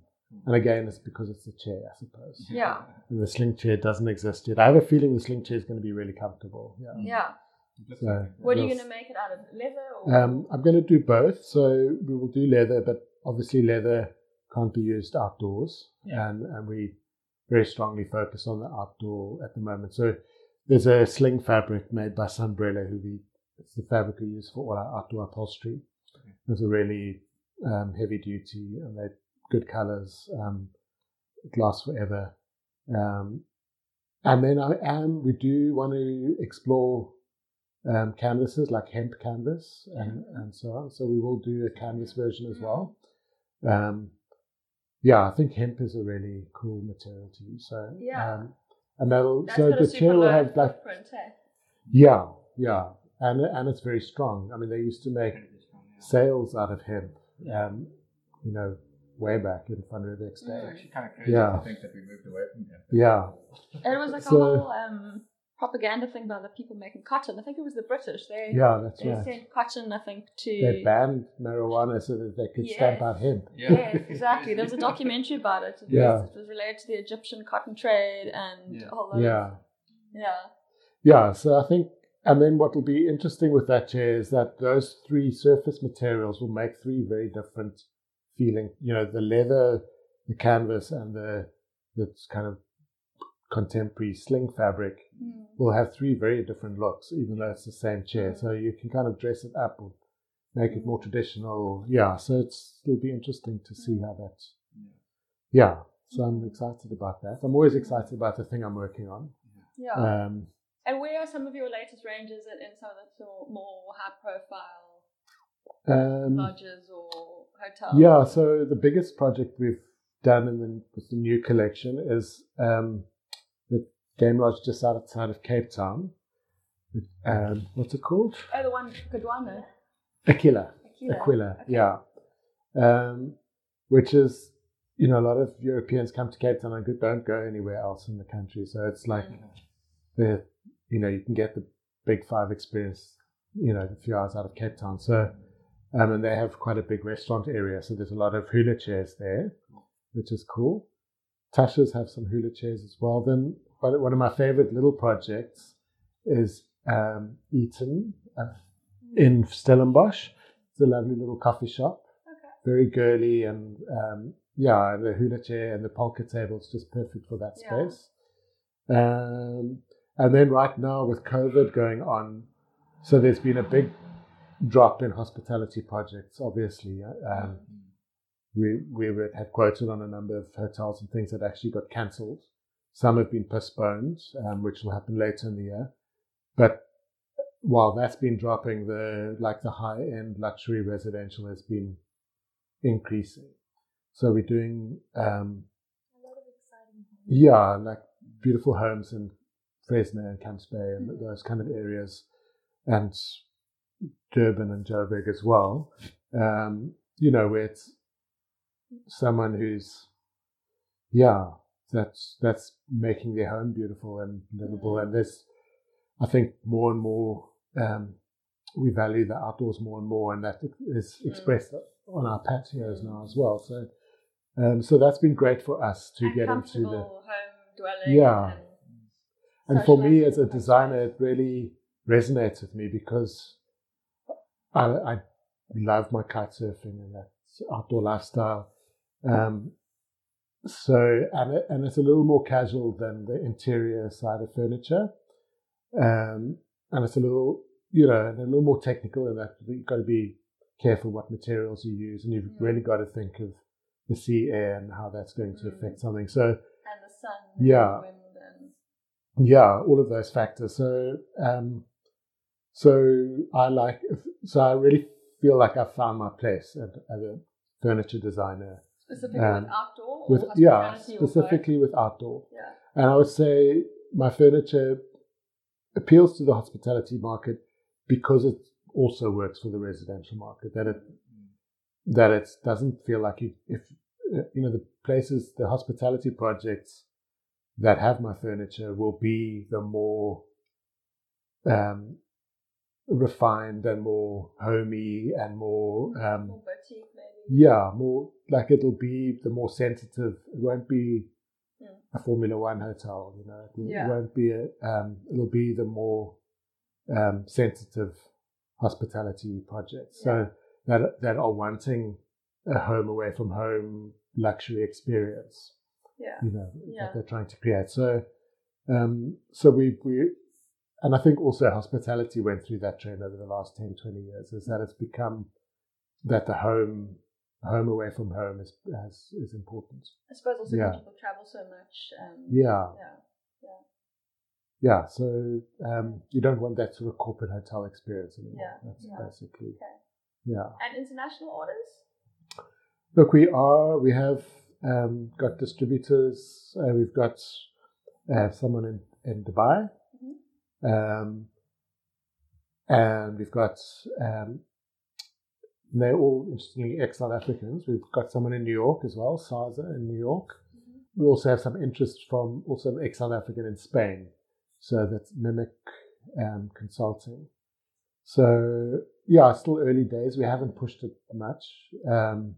And again, it's because it's a chair, I suppose. Yeah. And the sling chair doesn't exist yet. I have a feeling the sling chair is going to be really comfortable. Yeah. Yeah. So what are you going to make it out of? Leather? Or? I'm going to do both. So we will do leather, but obviously leather can't be used outdoors. Yeah. And we very strongly focus on the outdoor at the moment. So there's a sling fabric made by Sunbrella, it's the fabric we use for all our outdoor upholstery. It's a really heavy duty and they're good colours, it lasts forever. And then we do want to explore canvases like hemp canvas and so on. So we will do a canvas version as well. I think hemp is a really cool material to use. So and so the chair will have like and it's very strong. I mean, they used to make sales out of hemp, way back in Fun River X Day. It's actually kind of crazy to think that we moved away from hemp. Yeah. It was like a whole propaganda thing by the people making cotton. I think it was the British. They right. sent cotton, I think, to... They banned marijuana so that they could stamp out hemp. Yeah, exactly. There was a documentary about it. It was related to the Egyptian cotton trade and a whole lot of... Yeah, so I think... And then what will be interesting with that chair is that those three surface materials will make three very different feeling. The leather, the canvas, and the kind of contemporary sling fabric will have three very different looks, even though it's the same chair. So you can kind of dress it up or make it more traditional. Yeah, so it'll be interesting to see how that... Yeah, so I'm excited about that. I'm always excited about the thing I'm working on. Yeah. And where are some of your latest ranges in some of the more high-profile lodges or hotels? Yeah, so the biggest project we've done with the new collection is the game lodge just outside of Cape Town. What's it called? Oh, the one, Godwana. Aquila. Okay. Which is you know, a lot of Europeans come to Cape Town and don't go anywhere else in the country. So it's like, the, you know, you can get the Big Five experience, you know, a few hours out of Cape Town. So, and they have quite a big restaurant area. So there's a lot of hula chairs there, which is cool. Tasha's have some hula chairs as well. Then one of my favorite little projects is Eaton in Stellenbosch. It's a lovely little coffee shop. Okay. Very girly and yeah, the hula chair and the polka table is just perfect for that space. And then right now with COVID going on, so there's been a big drop in hospitality projects, obviously. We had quoted on a number of hotels and things that actually got cancelled. Some have been postponed, which will happen later in the year. But while that's been dropping, the high-end luxury residential has been increasing. So we're doing a lot of exciting things. Yeah, like beautiful homes in Fresno and Camps Bay and those kind of areas, and Durban and Joburg as well. You know, where it's someone who's that's making their home beautiful and livable, and there's, I think, more and more we value the outdoors more and more, and that is expressed on our patios now as well. So, so that's been great for us to get into the home dwelling. Yeah, and for me as a designer, it really resonates with me because I love my kite surfing and that outdoor lifestyle. So it's a little more casual than the interior side of furniture. And it's a little, you know, a little more technical in that you've got to be careful what materials you use, and you've really got to think of the sea air and how that's going to affect something. So, and the sun, and the wind, and all of those factors. So, I really feel like I found my place as a furniture designer. Specifically with outdoor? Specifically with outdoor. Yeah. And I would say my furniture appeals to the hospitality market because it also works for the residential market. That it doesn't feel like the places, the hospitality projects that have my furniture will be the more refined and more homey and more boutique, maybe. Yeah, more like it'll be the more sensitive. It won't be a Formula One hotel, you know. It won't be it'll be the more sensitive hospitality projects. So that are wanting a home away from home luxury experience. That they're trying to create. So we and I think also hospitality went through that trend over the last 10, 20 years, is that it's become that the home away from home is important. I suppose also people travel so much. So you don't want that sort of corporate hotel experience anymore. Basically. Okay. Yeah. And international orders? Look, we have got distributors. We've got someone in Dubai. And we've got they're all interestingly ex-South Africans. We've got someone in New York as well, Saza in New York. We also have some interest from also an ex-South African in Spain, so that's Mimic Consulting. So still early days. We haven't pushed it much. I'm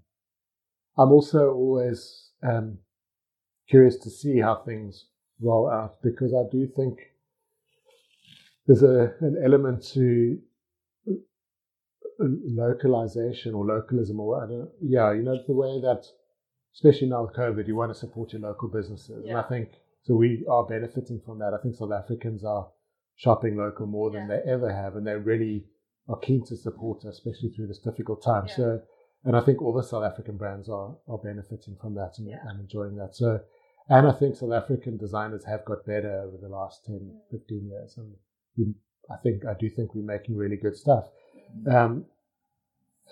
also always curious to see how things roll out, because I do think there's an element to localization or localism, the way that, especially now with COVID, you want to support your local businesses. Yeah. And I think, so we are benefiting from that. I think South Africans are shopping local more than they ever have, and they really are keen to support us, especially through this difficult time. Yeah. So, and I think all the South African brands are benefiting from that and enjoying that. So, and I think South African designers have got better over the last 10, 15 years. And I do think we're making really good stuff.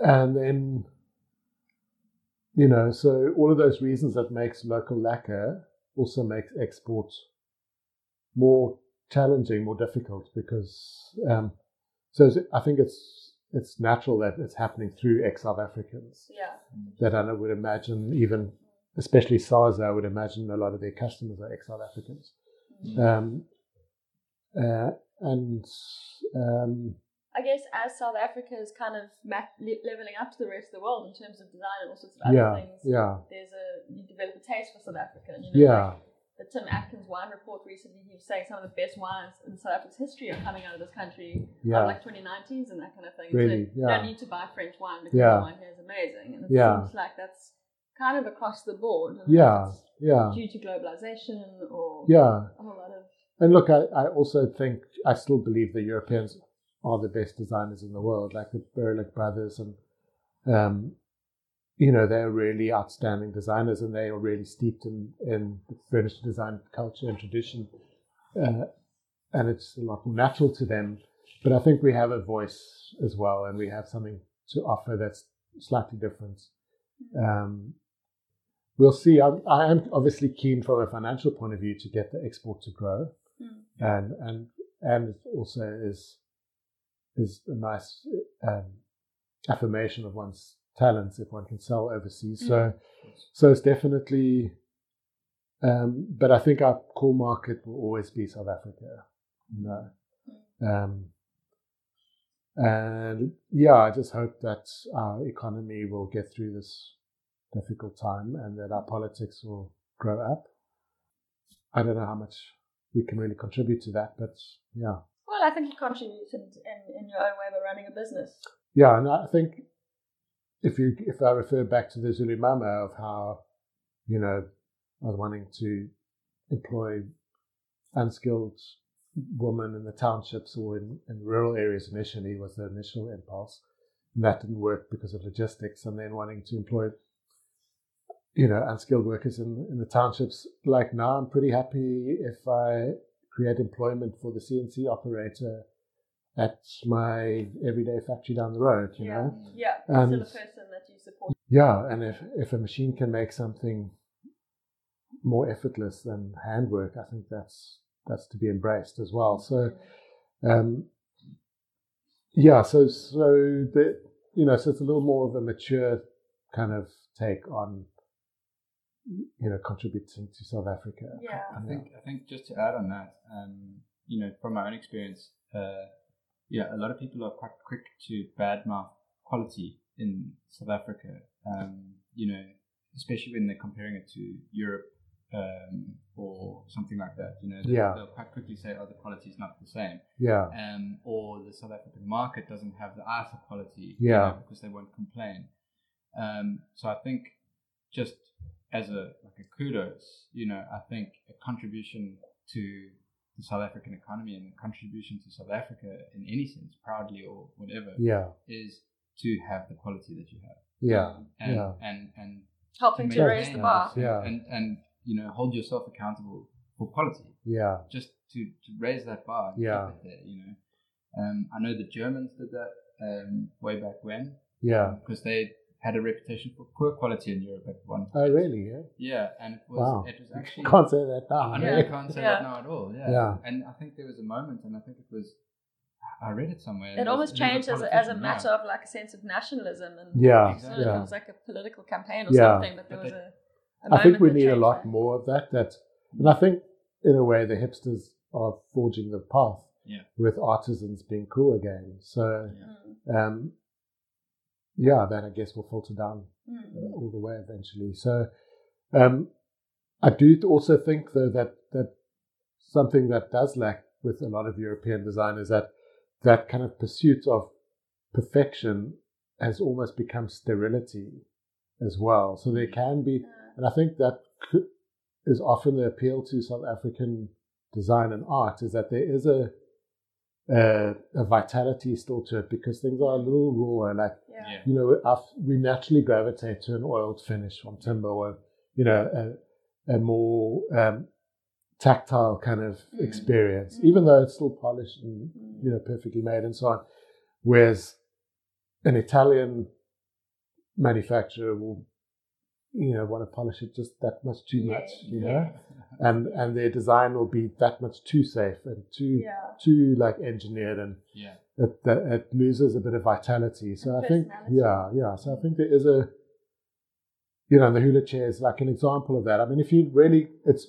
And then, you know, so all of those reasons that makes local lacquer also makes export more challenging, more difficult, because so I think it's natural that it's happening through ex-South Africans that I would imagine even especially Saza, I would imagine a lot of their customers are ex-South Africans. Mm-hmm. I guess as South Africa is kind of leveling up to the rest of the world in terms of design and all sorts of other things, there's you develop a taste for South Africa. And, you know, like the Tim Atkins wine report recently, he was saying some of the best wines in South Africa's history are coming out of this country, like 2019s and that kind of thing. Really, so you don't need to buy French wine because the wine here is amazing. And it seems like that's kind of across the board. Due to globalization or a whole lot of... And look, I also think, I still believe the Europeans are the best designers in the world, like the Berlick brothers, and you know, they're really outstanding designers, and they are really steeped in furniture design culture and tradition, and it's a lot more natural to them. But I think we have a voice as well, and we have something to offer that's slightly different. We'll see. I am obviously keen from a financial point of view to get the export to grow, and it also is a nice affirmation of one's talents if one can sell overseas. So it's definitely, but I think our core market will always be South Africa, you know. And I just hope that our economy will get through this difficult time and that our politics will grow up. I don't know how much we can really contribute to that, but Well, I think you contribute in your own way by running a business. Yeah, and I think if I refer back to the Zulu Mama of how, you know, I was wanting to employ unskilled women in the townships or in rural areas initially was the initial impulse. And that didn't work because of logistics. And then wanting to employ, you know, unskilled workers in the townships. Like now, I'm pretty happy if I create employment for the CNC operator at my everyday factory down the road, you know? Yeah, and still a person that you support. Yeah, and if a machine can make something more effortless than handwork, I think that's to be embraced as well. So, so it's a little more of a mature kind of take on, you know, contributing to South Africa. Yeah, I think just to add on that, you know, from my own experience, a lot of people are quite quick to badmouth quality in South Africa. You know, especially when they're comparing it to Europe or something like that. You know, they'll quite quickly say, "Oh, the quality is not the same." Yeah. Or the South African market doesn't have the eye for quality. Yeah. You know, because they won't complain. So I think just as a kudos, you know, I think a contribution to the South African economy and a contribution to South Africa in any sense, proudly or whatever, is to have the quality that you have. Yeah. And helping to raise the bar. Yeah. And you know, hold yourself accountable for quality. Yeah. Just to raise that bar and keep it there, you know. I know the Germans did that way back when. Yeah. Because they had a reputation for poor quality in Europe at one point. Oh, really? Yeah. Yeah, and it was actually... You can't say that now. I know, you can't say that now at all, And I think there was a moment, and I think it was... I read it somewhere. It almost changed as a matter of, like, a sense of nationalism. And exactly. It was like a political campaign or something, but there was a moment. I think we need a lot more of that. And I think, in a way, the hipsters are forging the path with artisans being cool again. So... Yeah. That I guess will filter down all the way eventually. So I do also think, though, that something that does lack with a lot of European designers, that kind of pursuit of perfection has almost become sterility as well. So there can be, and I think that is often the appeal to South African design and art, is that there is a vitality still to it because things are a little raw, like you know, we naturally gravitate to an oiled finish from timber, or you know, a more tactile kind of experience, even though it's still polished and you know, perfectly made and so on. Whereas an Italian manufacturer will, you know, want to polish it just that much too much, you know, and their design will be that much too safe and too like engineered, and it loses a bit of vitality. So I think there is a you know, the hula chair is like an example of that. I mean, if you really, it's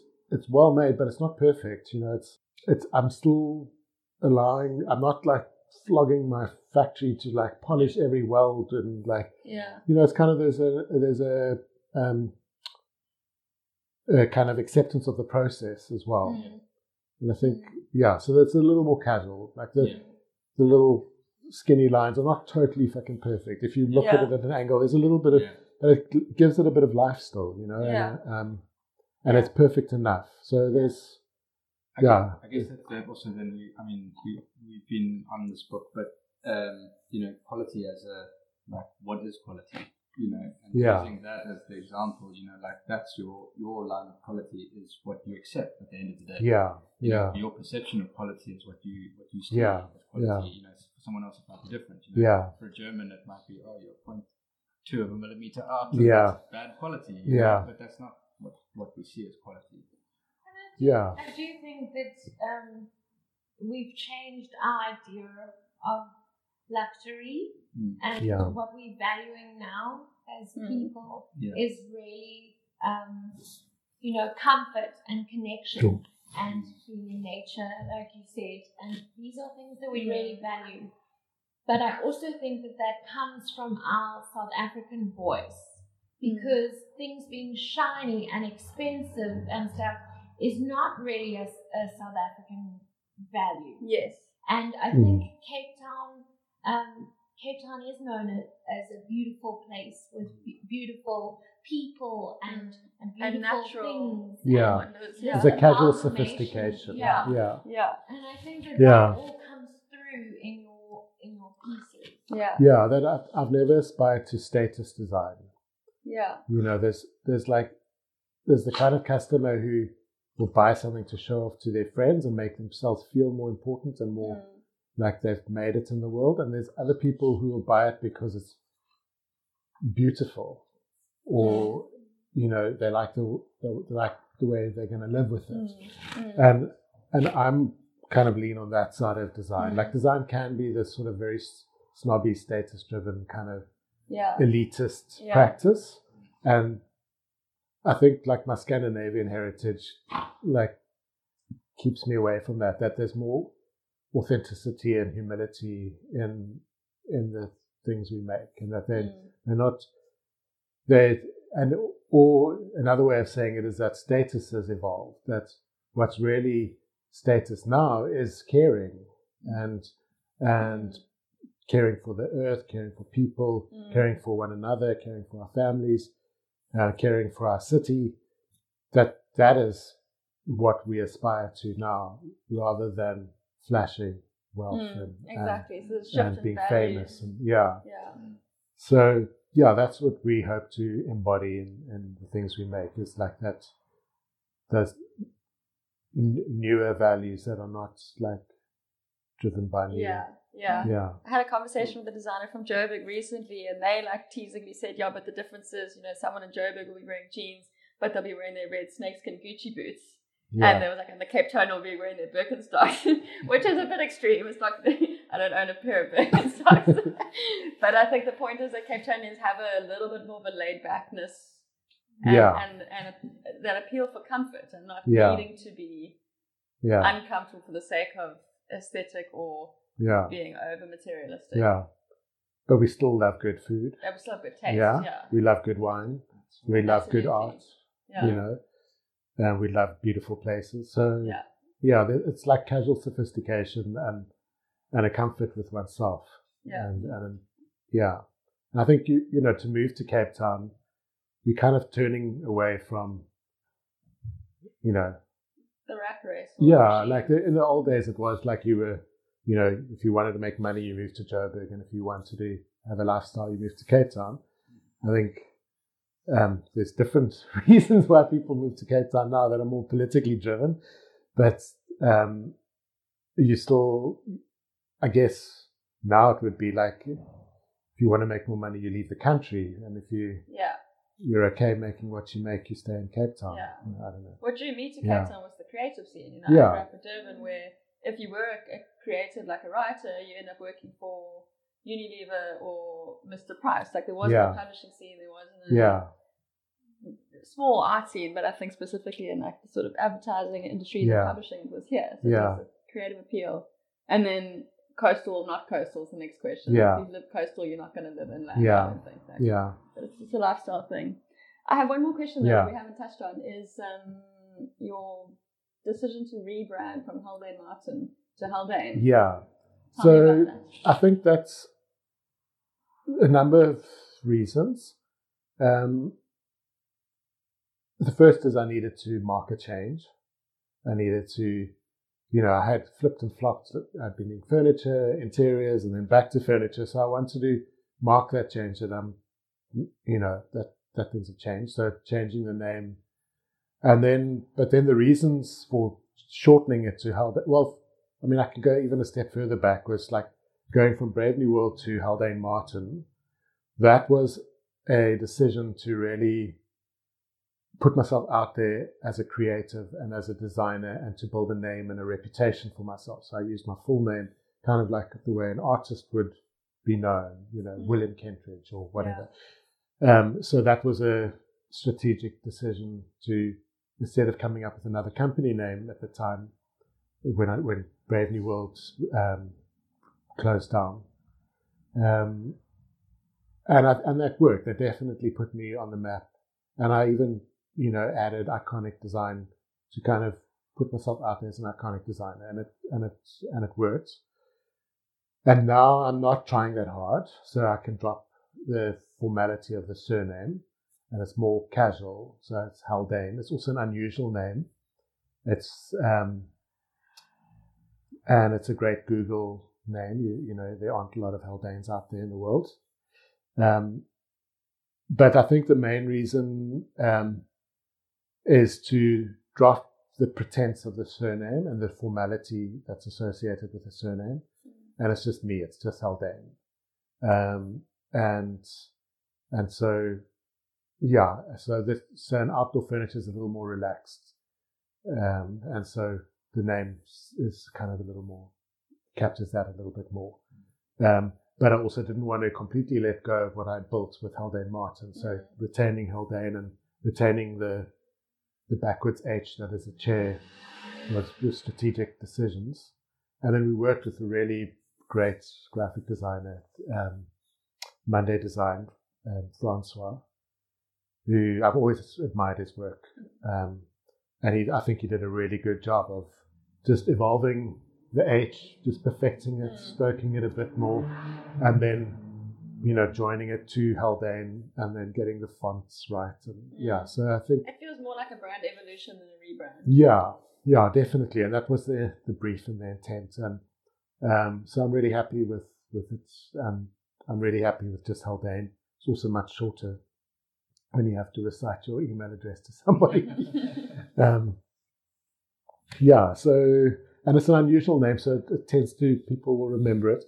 well made, but it's not perfect. You know, it's I'm still allowing, I'm not like flogging my factory to like polish every weld and like, yeah, you know, it's kind of, there's a kind of acceptance of the process as well. Mm. And I think, yeah, so that's a little more casual. Like the little skinny lines are not totally fucking perfect. If you look at it at an angle, there's a little bit of, but it gives it a bit of life still, you know, and it's perfect enough. So there's, I guess that's that also then, we've been on this book, but, you know, quality as a, like, what is quality, you know, and using that as the example, you know, like that's your line of quality is what you accept at the end of the day. Yeah, yeah. Your perception of quality is what you see as quality, you know, for someone else it might be different, you know, for a German it might be, oh, your point. 2 of a millimeter out, that's bad quality. Yeah, know, but that's not what we see as quality. And I do think that we've changed our idea of luxury, and what we're valuing now as people is really, you know, comfort and connection and being in nature, like you said. And these are things that we really value. But I also think that comes from our South African voice, because things being shiny and expensive and stuff is not really a South African value. Yes. And I think Cape Town is known as a beautiful place with beautiful people and beautiful things. Yeah. It's a casual sophistication. Yeah. Yeah. Yeah. And I think that all comes through in your pieces. Yeah. Yeah, that I've never aspired to status design. Yeah. You know, there's the kind of customer who will buy something to show off to their friends and make themselves feel more important and more like they've made it in the world, and there's other people who will buy it because it's beautiful or you know, they like the way they're going to live with it. And I'm kind of lean on that side of design. Like design can be this sort of very snobby, status-driven kind of elitist practice. And I think like my Scandinavian heritage, like keeps me away from that. That there's more authenticity and humility in the things we make, and that they're not they and or another way of saying it is that status has evolved. That what's really status now is caring and caring for the earth, caring for people, caring for one another, caring for our families, caring for our city. That is what we aspire to now, rather than flashing wealth and being famous. And, so that's what we hope to embody in the things we make. It's like that. Those newer values that are not like driven by me. I had a conversation with a designer from Joburg recently, and they like teasingly said, yeah, but the difference is, you know, someone in Joburg will be wearing jeans, but they'll be wearing their red snakeskin Gucci boots, and they were like, and the Cape Town will be wearing their Birkenstocks, which is a bit extreme. It's like I don't own a pair of Birkenstocks. But I think the point is that Cape Townians have a little bit more of a laid backness and that appeal for comfort and not needing to be uncomfortable for the sake of aesthetic or being over materialistic. Yeah, but we still love good food. Yeah, we still love good taste. Yeah, yeah. We love good wine. We love good art. Yeah. You know, and we love beautiful places. So it's like casual sophistication and a comfort with oneself. Yeah, and I think you know, to move to Cape Town, you're kind of turning away from, you know, the rat race. Yeah, like in the old days, it was like you were, you know, if you wanted to make money, you moved to Joburg, and if you wanted to have a lifestyle, you moved to Cape Town. I think there's different reasons why people move to Cape Town now that are more politically driven, but you still, I guess, now it would be like if you want to make more money, you leave the country, and if you you're okay making what you make, you stay in Cape Town. Yeah. You know, I don't know. What drew me to Cape Town was the creative scene. You know, I grew up in Durban, where if you were a creative, like a writer, you end up working for Unilever or Mr. Price. Like there wasn't a publishing scene, there wasn't a small art scene, but I think specifically in like the sort of advertising industry and publishing was here. So there's a creative appeal. And then coastal, not coastal is the next question. If you live coastal, you're not going to live in land. I don't think so. But it's just a lifestyle thing. I have one more question that we haven't touched on is your decision to rebrand from Haldane Martin to Haldane. So I think that's a number of reasons. The first is I needed to mark a change. I needed to, you know, I had flipped and flopped. I'd been in furniture, interiors, and then back to furniture. So I wanted to mark that change that I'm, you know, that things have changed. So changing the name. And then, but then the reasons for shortening it to Haldane, well, I mean, I can go even a step further back, was like going from Brave New World to Haldane Martin. That was a decision to really put myself out there as a creative and as a designer and to build a name and a reputation for myself. So I used my full name, kind of like the way an artist would be known, you know, William Kentridge or whatever. So that was a strategic decision to, instead of coming up with another company name at the time, when Brave New World closed down. And that worked. That definitely put me on the map. And I even, you know, added iconic design to kind of put myself out there as an iconic designer. And it worked. And now I'm not trying that hard. So I can drop the formality of the surname. And it's more casual. So it's Haldane. It's also an unusual name. It's... and it's a great Google name. You know, there aren't a lot of Haldanes out there in the world. But I think the main reason is to drop the pretense of the surname and the formality that's associated with the surname. And it's just me. It's just Haldane. And so, yeah. So an outdoor furniture is a little more relaxed. And so... the name is kind of a little more, captures that a little bit more. But I also didn't want to completely let go of what I built with Haldane Martin. So retaining Haldane and retaining the backwards H that is a chair was strategic decisions. And then we worked with a really great graphic designer, Monday Design, Francois, who I've always admired his work. And I think he did a really good job of just evolving the H, just perfecting it, stoking it a bit more, and then, you know, joining it to Haldane and then getting the fonts right. And so I think... it feels more like a brand evolution than a rebrand. Yeah, definitely. And that was the brief and the intent. And so I'm really happy with it. I'm really happy with just Haldane. It's also much shorter when you have to recite your email address to somebody. And it's an unusual name, so it tends to, people will remember it.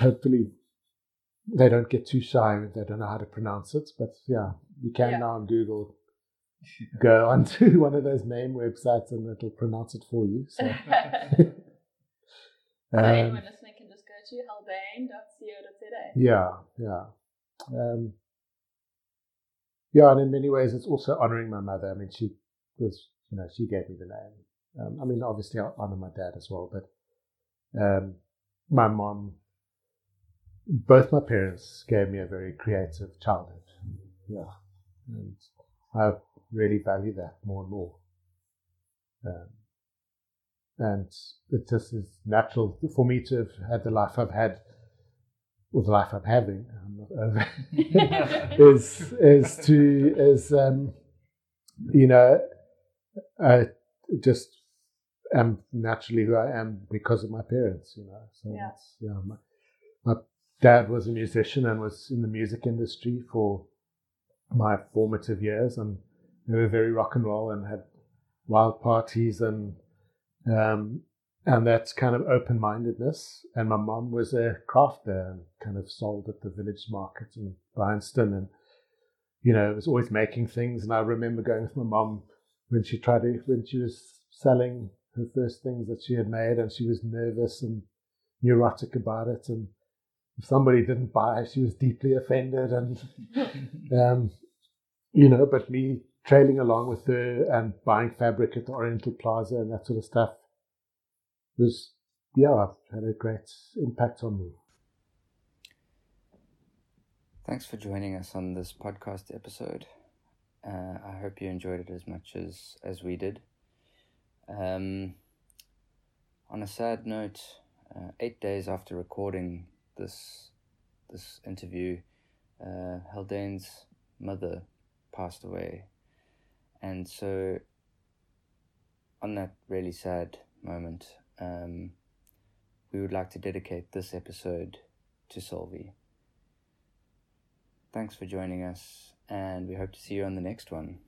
Hopefully they don't get too shy if they don't know how to pronounce it, but you can now on Google go onto one of those name websites and it'll pronounce it for you. So, anyone listening can just go to haldane.co.za. And in many ways, it's also honouring my mother. I mean, she was, you know, she gave me the name. I mean, obviously, I honour my dad as well, but my mom, both my parents gave me a very creative childhood. And I really value that more and more. And it just is natural for me to have had the life I've had. Well, the life I'm having, I'm not over, I just am naturally who I am because of my parents, you know. So my dad was a musician and was in the music industry for my formative years, and we were very rock and roll and had wild parties and that's kind of open-mindedness. And my mom was a crafter and kind of sold at the village market in Bryanston. And, you know, was always making things. And I remember going with my mom when she was selling her first things that she had made, and she was nervous and neurotic about it. And if somebody didn't buy, she was deeply offended. And you know, but me trailing along with her and buying fabric at the Oriental Plaza and that sort of stuff was, yeah, had a great impact on me. Thanks for joining us on this podcast episode. I hope you enjoyed it as much as we did. On a sad note, 8 days after recording this interview, Haldane's mother passed away. And so on that really sad moment, we would like to dedicate this episode to Solvi. Thanks for joining us, and we hope to see you on the next one.